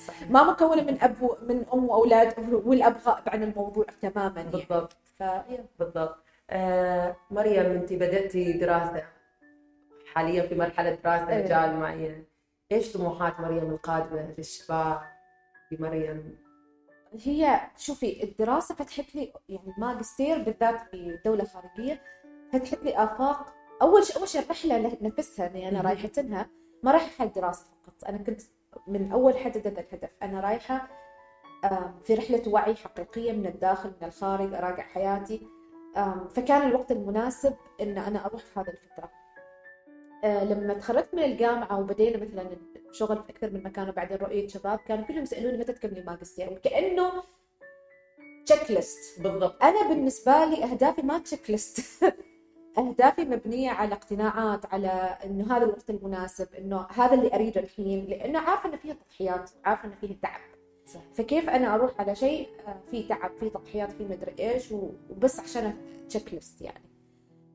صحيح. ما مكونة من أب و... من أم وأولاد، والأب غائب عن الموضوع تماماً. بالضبط. يعني. ف... بالضبط. آه، مريم، أنت بدأتي دراسة حالياً في مرحلة دراسة مجال معين. إيش طموحات مريم القادمة للشباب بمريم؟ هي شوفي، الدراسة فتحت لي، يعني ماجستير بالذات في دولة خارجية فتحت لي آفاق. أول شيء أول شيء الرحلة نفسها إني أنا رايحتنها ما رايحة الدراسة فقط. أنا كنت من أول حددت الهدف، أنا رايحة في رحلة وعي حقيقية من الداخل من الخارج، أراجع حياتي. فكان الوقت المناسب إن أنا أروح في هذه الفترة. لما تخرجت من الجامعة وبدينا مثلاً شغل في أكثر من مكان وبعدين رؤية شباب، كانوا كلهم يسألوني متى تكملي ماجستير، وكأنه تشيك ليست. بالضبط. أنا بالنسبة لي أهدافي ما تشيك ليست. أهدافي مبنية على اقتناعات، على إنه هذا الوقت المناسب، إنه هذا اللي أريده الحين، لأنه عارفة إن فيها تضحيات، عارفة إن فيها تعب. صح. فكيف أنا أروح على شيء فيه تعب، فيه تضحيات، فيه مدري إيش، وبس عشان تشيك ليست؟ يعني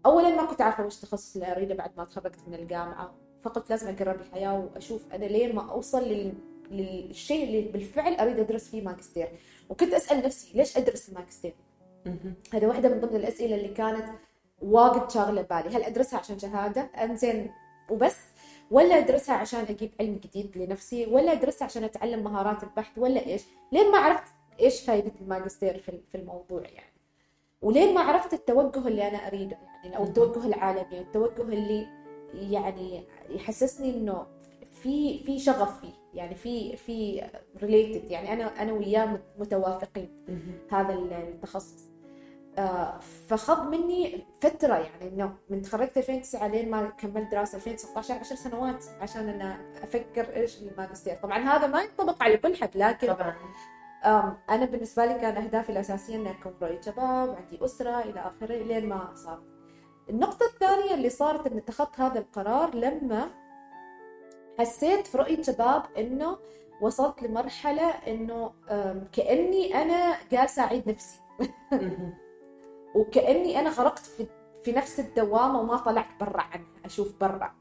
أولاً ما كنت عارفة وش تخصص اللي أريده بعد ما تخرجت من الجامعة، فقط لازم أجرب الحياة وأشوف أنا لين ما أوصل للشيء اللي بالفعل أريد أدرس فيه ماجستير. وكنت أسأل نفسي ليش أدرس الماجستير؟ هذا واحدة من ضمن الأسئلة اللي كانت واجد شاغلة بالي. هل أدرسها عشان شهادة أنزين وبس، ولا أدرسها عشان أجيب علم جديد لنفسي، ولا أدرسها عشان أتعلم مهارات البحث، ولا إيش؟ لين ما عرفت إيش فايدة الماجستير في الموضوع يعني، ولين ما عرفت التوجه اللي أنا أريده يعني، أو التوجه العالمي، التوجه اللي يعني يحسسني إنه في في شغف فيه، يعني في في related، يعني أنا أنا وياه متوافقين هذا التخصص. آه فخذ مني فترة، يعني إنه من تخرجت ألفين وتسعة لين ما كملت دراسة ألفين وتسعة عشر، عشر سنوات عشان أنا أفكر إيش الماجستير. طبعا هذا ما ينطبق على كل حد، لكن طبعا أنا بالنسبة لي كان أهدافي الأساسية إني أكون رؤية شباب، عندي أسرة إلى آخره، لين ما صار. النقطة الثانية اللي صارت إن اتخذت هذا القرار لما حسيت في رؤية شباب إنه وصلت لمرحلة إنه كأني أنا جالسة أعيد نفسي، وكأني أنا غرقت في في نفس الدوامة وما طلعت برا عنها، أشوف برا.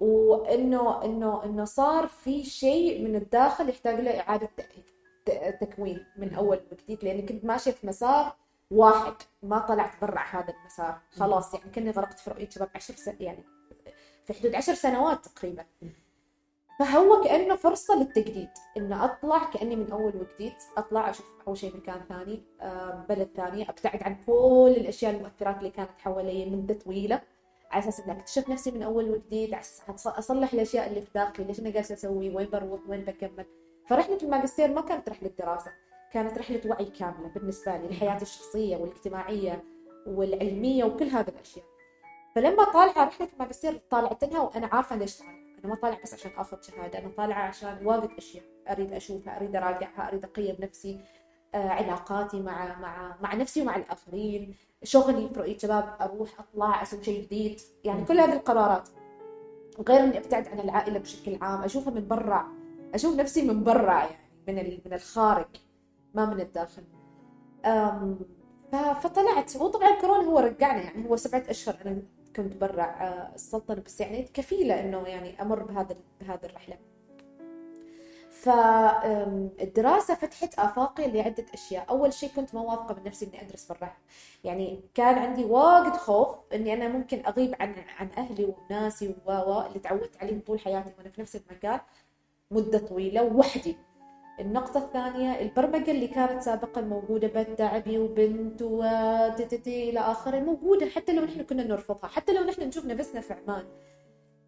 وإنه إنه إنه صار في شيء من الداخل يحتاج له إعادة تكوين من أول وجديد، لأني كنت ماشية في مسار واحد ما طلعت برا هذا المسار خلاص. يعني كني غرقت في رؤية شباب عشر سنة، يعني في حدود عشر سنوات تقريبا. فهو كأنه فرصة للتجديد، إنه أطلع كأني من أول وجديد، أطلع أشوف أول شيء مكان ثاني، بلد ثانية، أبتعد عن كل الأشياء المؤثرات اللي كانت حوالي مدة طويلة، على أساس إني أكتشف نفسي من أول وجديد، على أساس أصلح الأشياء اللي في داخلي، ليش أنا جالسة أسوي، وين بروح، وين بكمل. فرحلة الماجستير ما كانت رحلة دراسة، كانت رحلة وعي كاملة بالنسبة لي، لحياتي الشخصية والاجتماعية والعلمية وكل هذه الأشياء. فلما طالعة رحلة الماجستير طالعتها وأنا عارفة ليش طالعة. أنا ما طالعة بس عشان أخذ شهادة، أنا طالعة عشان واجد أشياء أريد أشوفها، أريد أراجعها، أريد أقيم نفسي، آه، علاقاتي مع مع مع نفسي ومع الآخرين، شغلي في رؤية شباب، أروح أطلع أسوي شيء جديد. يعني كل هذه القرارات، غير إني أبتعد عن العائلة بشكل عام، أشوفها من برا، أشوف نفسي من برا يعني من من الخارج ما من الداخل. فطلعت، وطبعا كورونا هو رجعنا، يعني هو سبعة أشهر أنا كنت برا السلطنة، بس يعني كفيلة إنه يعني أمر بهذا بهذه الرحلة. فالدراسة فتحت آفاقي لعدة أشياء. أول شيء كنت ما واثقة من نفسي إني أدرس برا، يعني كان عندي واجد خوف إني أنا ممكن أغيب عن عن أهلي وناسي ووا اللي تعودت عليهم طول حياتي وأنا في نفس المكان مدة طويلة ووحدي. النقطة الثانية البرمجة اللي كانت سابقاً موجودة، بنت دعبي وبنت وتتتي إلى آخره موجودة، حتى لو نحن كنا نرفضها، حتى لو نحن نشوف نفسنا في عمان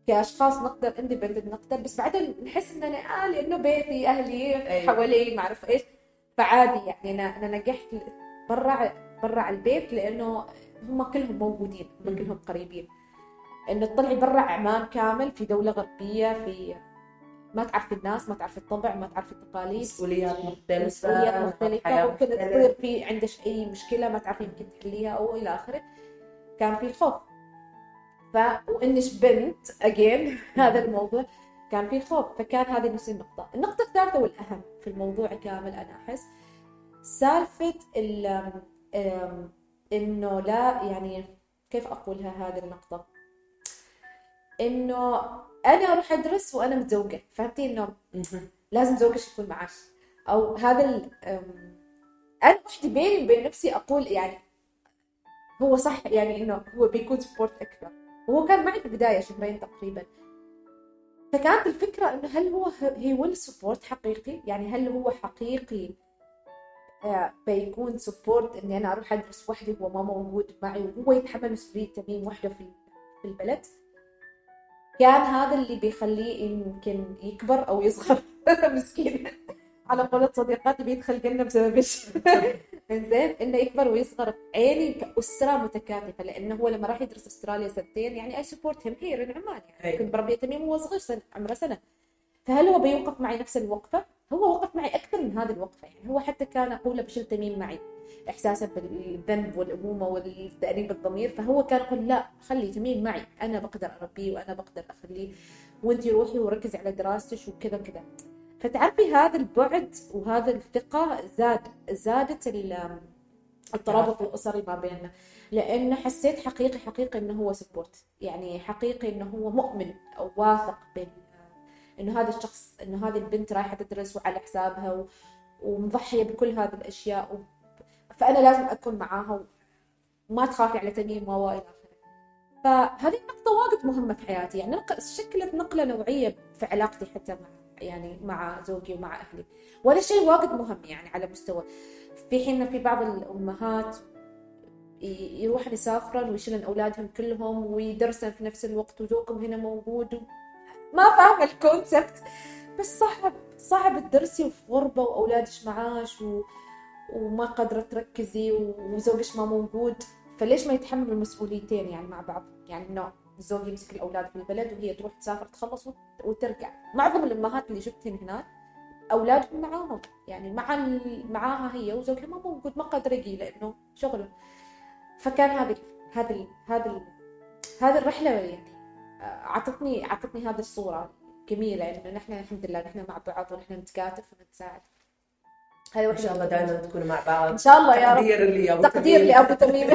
كأشخاص نقدر اندبندنت نقدر، بس بعدين نحس إننا آه لأنه بيتي أهلي حوالي ما أعرف إيش، فعادي يعني. أنا أنا نجحت برا برا البيت لأنه هم كلهم موجودين، هم كلهم قريبين. إنه تطلعي برا عمان كامل في دولة غربية في ما تعرف الناس، ما تعرف الطبع، ما تعرف التقاليد، مسؤوليات مختلفة مسؤوليات مختلفة ممكن تصير في عندك أي مشكلة ما تعرف يمكن تحليها أو إلى آخره. كان في خوف ف وإنش بنت أجين هذا الموضوع كان في خوف، فكان هذه نفس النقطة. النقطة الثالثة والأهم في الموضوع كامل أنا أحس سالفة إنه لا يعني كيف أقولها هذه النقطة، إنه أنا أروح أدرس وأنا متزوجة، فهمتي إنه لازم زوجش يكون معاش، أو هذا أنا وحدي بيني وبين نفسي أقول يعني هو صح، يعني إنه هو بيكون سبورت أكثر، وهو كان معي في البداية شهرين تقريبا. فكانت الفكرة إنه هل هو هي ويل سبورت حقيقي، يعني هل هو حقيقي بيكون سبورت إني أنا أروح أدرس وحدي وهو ما موجود معي وهو يتحمل مسؤولية تميم وحده في في البلد. كان هذا اللي بيخليه يمكن يكبر أو يصغر مسكين على قولة صديقاتي بيدخل جنة بسببش إنزين إنه يكبر ويصغر عيني كأسرة متكاتفة، لأنه هو لما راح يدرس أستراليا سنتين يعني أي سبورت هم هير العمان، يعني كنت بربية تميم وهو صغير سنة عمره سنة. فهل هو بيوقف معي نفس الوقفة؟ هو وقف معي أكثر من هذه الوقفة، يعني هو حتى كان أقوله بشيل تميم معي إحساسه بالذنب والأمومة والتأنيب بالضمير، فهو كان يقول لا خلي تميم معي، أنا بقدر أربيه وأنا بقدر أخليه، وأنتي روحي وركزي على دراستك وكذا كذا. فتعرفي هذا البعد وهذا الثقة زاد زادت الترابط الأسري ما بيننا، لأن حسيت حقيقي حقيقي إنه هو سبورت، يعني حقيقي إنه هو مؤمن أو واثق بين إنه هذا الشخص إنه هذه البنت رايحة تدرس وعلى حسابها و... ومضحية بكل هذه الأشياء و... فأنا لازم أكون معاها وما تخافي على تميم وإلى آخره. فهذه النقطة واجد مهمة في حياتي، يعني شكلت نقلة نوعية في علاقتي حتى مع يعني مع زوجي ومع أهلي، ولا شيء واجد مهم يعني على مستوى. في حين في بعض الأمهات يروحن يسافرن ويشيلن أولادهم كلهم ويدرسن في نفس الوقت وزوجهم هنا موجود و... ما فاهم الكونسبت، بس صعب صعب تدرسي وفي غربة وأولادش معاش و... وما قادرة تركزي وزوجش ما موجود، فليش ما يتحملوا المسؤوليتين يعني مع بعض، يعني إنه زوجي يمسك الأولاد في البلد وهي تروح تسافر تخلص وترجع. معظم الأمهات اللي شفتهن هناك أولادهم معاهم، يعني مع ال... معاها هي وزوجها ما موجود ما قادر يجي لأنه شغله. فكان هذه هذه هذه هذه الرحلة يعني عطتني عطتني هذه الصورة جميلة إنه نحن الحمد لله نحن مع بعض ونحن نتكاتف ونتساعد. هذا إن شاء الله دائما تكونوا مع بعض إن شاء الله يا رب، تقدير لي أبو تميم.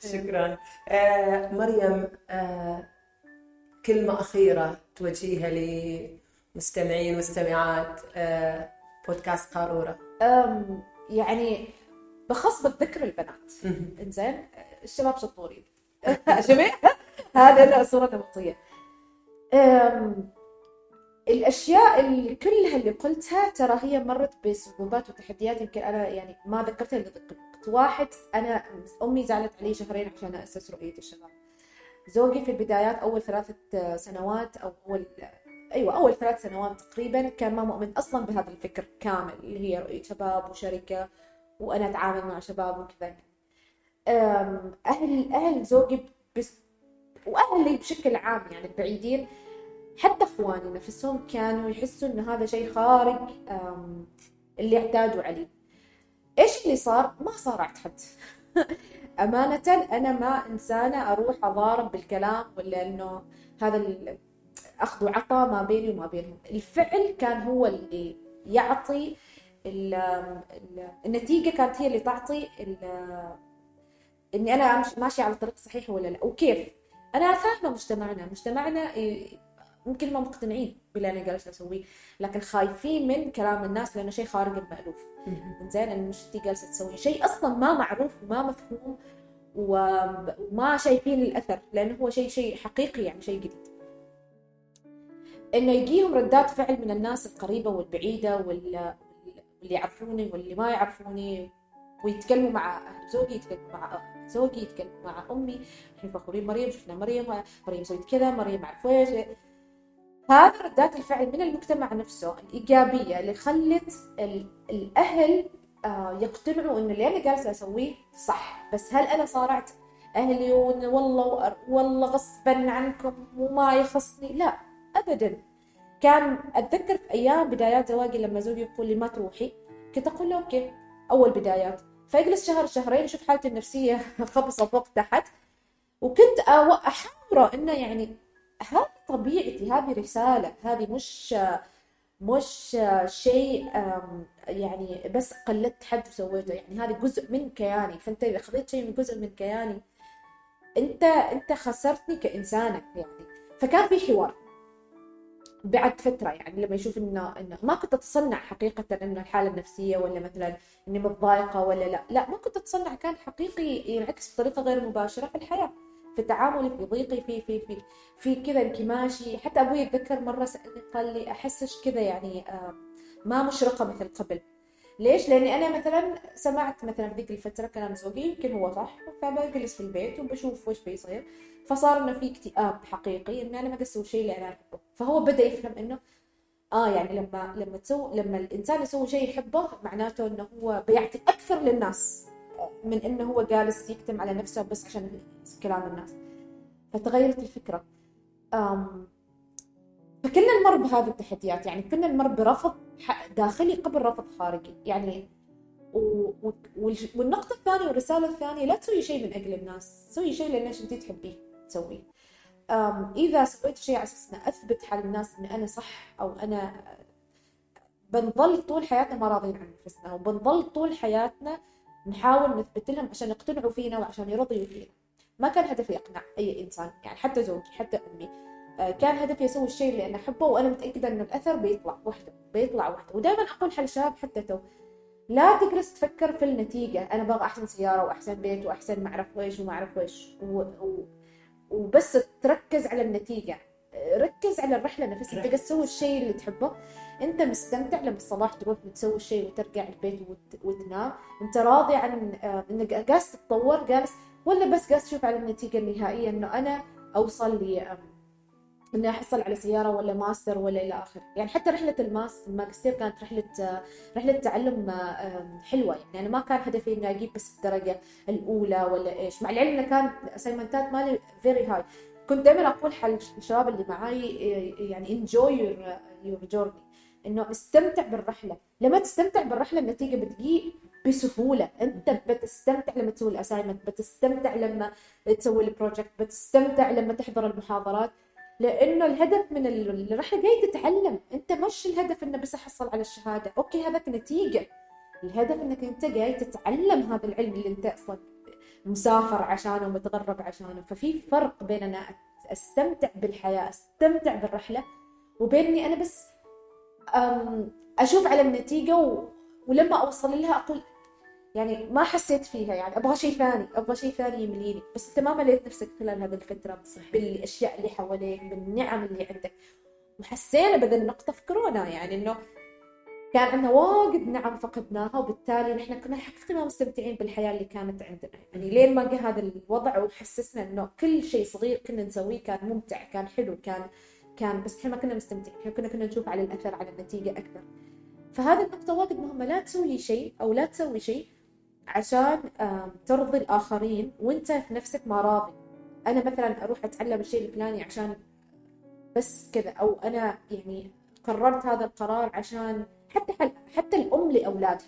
شكرا. آه مريم، آه كلمة أخيرة توجهيها لمستمعين ومستمعات آه بودكاست قارورة. يعني بخص بالذكر البنات إنزين الشباب شطورين جميع هذا صورة نمطية. الأشياء اللي كلها اللي قلتها ترى هي مرت بصعوبات وتحديات، يمكن أنا يعني ما ذكرتها إلا ضيق الوقت. واحد أنا أمي زعلت علي شهرين عشان أسس رؤية الشباب. زوجي في البدايات أول ثلاثة سنوات أو أول أيوة أول ثلاث سنوات تقريبا كان ما مؤمن أصلا بهذا الفكر كامل اللي هي رؤية شباب وشركة وأنا أتعامل مع شباب وكذا. أهل أهل زوجي بس وأهلي بشكل عام يعني البعيدين حتى اخواني نفسهم كانوا يحسوا ان هذا شيء خارج اللي اعتادوا عليه. ايش اللي صار؟ ما صارعت حد امانه. انا ما انسانه اروح اضارب بالكلام ولا انه هذا اخذ وعطى ما بيني وما بينهم. الفعل كان هو اللي يعطي ال ال النتيجه، كانت هي اللي تعطي اني انا ماشي على الطريق الصحيح ولا لا. وكيف انا فاهمه مجتمعنا مجتمعنا ممكن ما مقتنعين باللي أنا جالسة أسويه، لكن خايفين من كلام الناس لأنه شيء خارج المألوف. إنزين أنا مش تي جالسة تسوي شيء أصلاً ما معروف وما مفهوم وما شايفين الأثر، لأنه هو شيء شيء حقيقي يعني شيء جديد. إنه يجيهم ردات فعل من الناس القريبة والبعيدة واللي يعرفوني واللي ما يعرفوني، ويتكلموا مع زوجي يتكلموا مع زوجي يتكلموا مع أمي إحنا فخورين مريم، شفنا مريم مريم سويت كذا، مريم عرفوش. هذا ردات الفعل من المجتمع نفسه الإيجابية اللي خلت الأهل يقتنعوا إن اللي أنا جالسة أسويه صح. بس هل أنا صارعت أهلي والله والله غصبا عنكم وما يخصني؟ لا أبدا. كان أتذكر في أيام بدايات زواجي لما زوجي يقول لي ما تروحي كنت أقول له أوكي أول بدايات، فيجلس شهر شهرين يشوف حالتي النفسية خبصة فوق تحت، وكنت أحاوره إنه يعني هذه طبيعتي، هذه رسالة، هذه مش مش شيء يعني بس قلدت حد وسويته، يعني هذا جزء من كياني. فأنت إذا خذيت شيء من جزء من كياني أنت أنت خسرتني كإنسانة يعني. فكان في حوار بعد فترة يعني لما يشوف إنه إنه ما كنت أتصنع حقيقة إنه الحالة النفسية ولا مثلا إني متضايقة ولا لا لا ما كنت أتصنع، كان حقيقي ينعكس بطريقة غير مباشرة في الحياة، في تعاملي، في ضيقي، في في في في كذا انكماشي. حتى أبوي يتذكر مرة سألني قال لي أحسش كذا يعني ما مشرقة مثل قبل، ليش؟ لأني أنا مثلا سمعت مثلا في ذيك الفترة كلام زوجي يمكن هو صح، فبجلس في البيت وبشوف وش بيصير، فصار إنه في اكتئاب حقيقي إن أنا ما أسوي شيء اللي أنا أحبه. فهو بدأ يفهم إنه آه يعني لما لما تسوي لما الإنسان يسوي شيء يحبه معناته إنه هو بيعطي أكثر للناس من إنه هو جالس يكتم على نفسه بس عشان كلام الناس. فتغيرت الفكرة. أم فكنا نمر بهذه التحديات، يعني كنا نمر برفض داخلي قبل رفض خارجي يعني. والنقطة الثانية والرسالة الثانية، لا تسوي شيء من أجل الناس، سوي شيء لأنك أنت تحبيه تسويه. إذا سويت شيء على أساس أني أثبت حال الناس إن أنا صح أو أنا، بنظل طول حياتنا ما راضين عن نفسنا، وبنظل طول حياتنا نحاول نثبت لهم عشان يقتنعوا فينا وعشان يرضيوا فينا. ما كان هدفي أقنع أي إنسان يعني، حتى زوجي حتى أمي، كان هدفي أسوي الشيء اللي أنا أحبه وأنا متأكدة إنه الأثر بيطلع وحده بيطلع وحده. ودائما أقول حل شاب حتى تو، لا تجلس تفكر في النتيجة، أنا بغى أحسن سيارة وأحسن بيت وأحسن ما أعرف وإيش وما أعرف وإيش و... و... وبس تركز على النتيجة. ركز على الرحلة نفسها، تبقى تسوي الشيء اللي تحبه. أنت مستمتع لما الصباح تروح وتسوي الشيء وترجع البيت وت... وتنام، أنت راضي عن إنك جالس تتطور جالس، ولا بس جالس تشوف على النتيجة النهائية إنه أنا أوصل لي إني أحصل على سيارة ولا ماستر ولا إلى آخره. يعني حتى رحلة الماس الماجستير كانت رحلة رحلة تعلم حلوة يعني. أنا ما كان هدفي إني أجيب بس الدرجة الأولى ولا إيش، مع العلم إن كان أسايمنتات مالي very high. كنت دائما أقول حال الشباب اللي معاي يعني enjoy your your journey، إنه استمتع بالرحلة. لما تستمتع بالرحلة النتيجة بتجي بسهولة. أنت بتستمتع لما تسوي الأسايمنت، بتستمتع لما تسوي البروجكت، بتستمتع لما تحضر المحاضرات، لأنه الهدف من الرحلة جاي تتعلم. أنت مش الهدف إنه بس أحصل على الشهادة، أوكي هذاك نتيجة، الهدف إنك أنت جاي تتعلم هذا العلم اللي أنت أصلا مسافر عشانه ومتغرب عشانه. ففي فرق بين أنا أستمتع بالحياة أستمتع بالرحلة، وبيني أنا بس أشوف على النتيجة و... ولما أوصل لها أقول يعني ما حسيت فيها، يعني أبغى شيء ثاني أبغى شيء ثاني يمليني. بس تماما لقيت نفسك خلال هذه الفترة بالأشياء اللي حواليك، بالنعم اللي عندك. وحسينا بهذه النقطة في كورونا يعني إنه كان عندنا واجد نعم فقدناها، وبالتالي نحن كنا حقيقة ما مستمتعين بالحياة اللي كانت عندنا يعني. لين ما جاء هذا الوضع وحسسنا إنه كل شيء صغير كنا نسويه كان ممتع كان حلو كان كان بس إحنا ما كنا مستمتعين، إحنا كنا كنا نشوف على الأثر على النتيجة أكثر. فهذه النقطة واجد مهمة، لا تسوي شيء أو لا تسوي شيء عشان ترضي الآخرين وأنت في نفسك ما راضي. أنا مثلا أروح أتعلم الشيء الفلاني عشان بس كذا، أو أنا يعني قررت هذا القرار عشان حتى حل... حتى الأم لأولادها.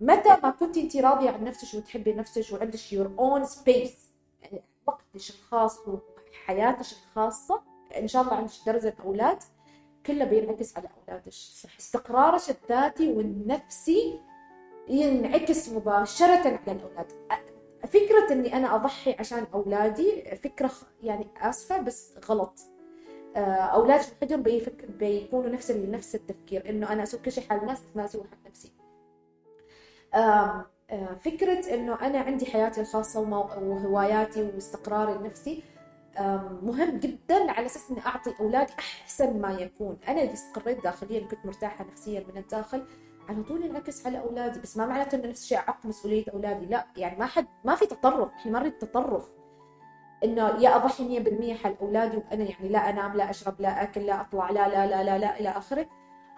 متى ما كنت أنت راضية عن نفسك وتحبي نفسك وعندك your own space يعني وقتك الخاص وحياتك الخاصة، إن شاء الله عندك درزة أولاد كله بينعكس على أولادك. استقرارك الذاتي والنفسي ينعكس مباشرة على الأولاد. فكرة إني أنا أضحي عشان أولادي فكرة يعني آسفة بس غلط. أولاد وحدهم بيفكر بيكونوا نفس نفس التفكير إنه أنا أسوي كل شيء حال الناس ما أسوي حال نفسي. فكرة إنه أنا عندي حياتي الخاصة وهواياتي واستقراري النفسي مهم جدا على أساس إني أعطي أولادي أحسن ما يكون. أنا إذا استقريت داخليا كنت مرتاحة نفسيا من الداخل على طول انعكس على أولادي. بس ما معناته إنه نفس الشيء أعطي مسؤولية أولادي، لا يعني ما حد ما في تطرف. إحنا مرة التطرف إنه يا أضحي مية بالمية حال أولادي وأنا يعني لا أنام لا أشرب لا أكل لا أطلع لا لا لا لا, لا إلى آخره،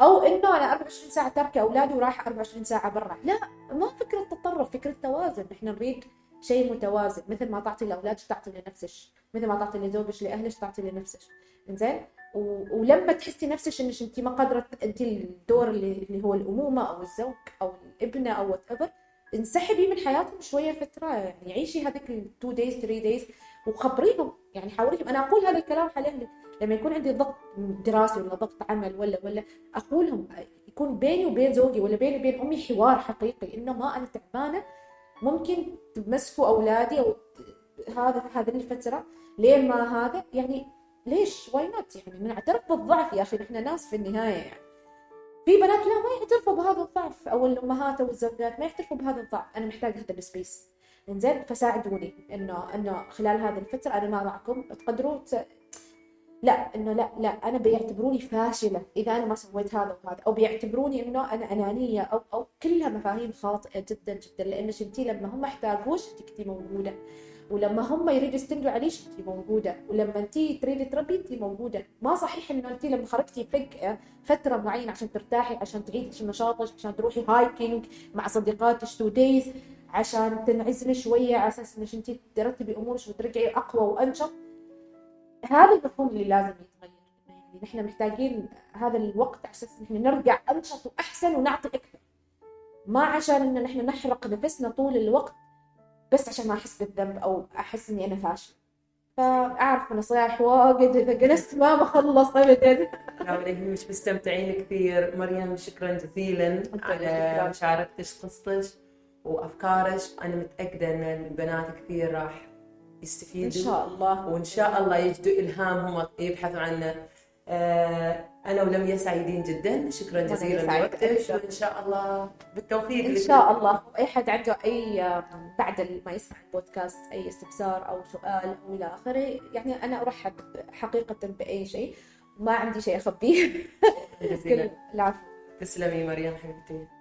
أو إنه أنا أربعة وعشرين ساعة ترك أولادي ورايحة أربعة وعشرين ساعة برا. لا، ما فكرة تطرف، فكرة توازن. إحنا نريد شيء متوازن، مثل ما تعطي لأولادك تعطي لنفسك، مثل ما تعطي لزوجك لأهلك تعطي لنفسك. إنزين. ولما تحسي نفسك إنك أنت ما قادرة تأدي الدور اللي هو الأمومة أو الزوج أو الابنة أو whatever, انسحبي من حياتهم شوية فترة, يعني عيشي هذيك ال two days three days وخبريهم, يعني حاوريهم. أنا أقول هذا الكلام حاليا لما يكون عندي ضغط دراسي ولا ضغط عمل ولا ولا أقولهم, يكون بيني وبين زوجي ولا بيني وبين أمي حوار حقيقي إنه ما أنا تعبانة, ممكن تمسكوا أولادي أو هذا في هذه الفترة ليه ما هذا, يعني ليش why not, يعني نعترف بالضعف يا أخي, نحن ناس في النهاية. يعني في بنات لا ما يعترفوا بهذا الضعف, أو الأمهات أو الزوجات ما يعترفوا بهذا الضعف. أنا محتاجة هذا السبيس, إنزين, فساعدوني إنه إنه خلال هذه الفترة أنا ما معكم, تقدروا ت... لا إنه لا لا أنا بيعتبروني فاشلة إذا أنا ما سويت هذا وهذا, أو بيعتبروني إنه أنا أنانية أو أو كلها مفاهيم خاطئة جدا جدا, لأن شنتي لما هم يحتاجوش تكتي موجودة, ولما هم يريدوا يستندوا عليش انتي موجودة, ولما انتي تريدي تربي انتي موجودة. ما صحيح انه انتي لما خرجتي فجأة فترة معينة عشان ترتاحي, عشان تعيدي نشاطك, عشان تروحي هايكينج مع صديقاتك تو دايز, عشان تنعزلي شوية على اساس انك انتي ترتبي امورك وترجعي اقوى وانشط. هذا المفهوم اللي لازم يتغير, يعني نحن محتاجين هذا الوقت على اساس نحن نرجع انشط واحسن ونعطي اكثر, ما عشان ان نحن نحرق نفسنا طول الوقت بس عشان ما أحس بالذنب أو أحس إني أنا فاشل. فأعرف نصايح واجد, إذا جلست ما بخلص أبداً. نعم, مش مستمتعين كثير. مريم, شكراً جزيلاً على مشاركتش قصتش وأفكارك. أنا متأكدة إن البنات كثير راح يستفيدوا إن شاء الله, وإن شاء الله يجدوا إلهامهم يبحثوا عنه. أنا ولميا سعيدين جداً, شكراً جزيلاً لوقتك, وإن شاء الله بالتوفيق إن شاء الله. وأي حد عنده أي بعد ما يسمع البودكاست أي استفسار أو سؤال أو إلى آخره, يعني أنا أرحب حقيقة بأي شيء, ما عندي شيء أخبيه. العفو. تسلمي مريم حبيبتي.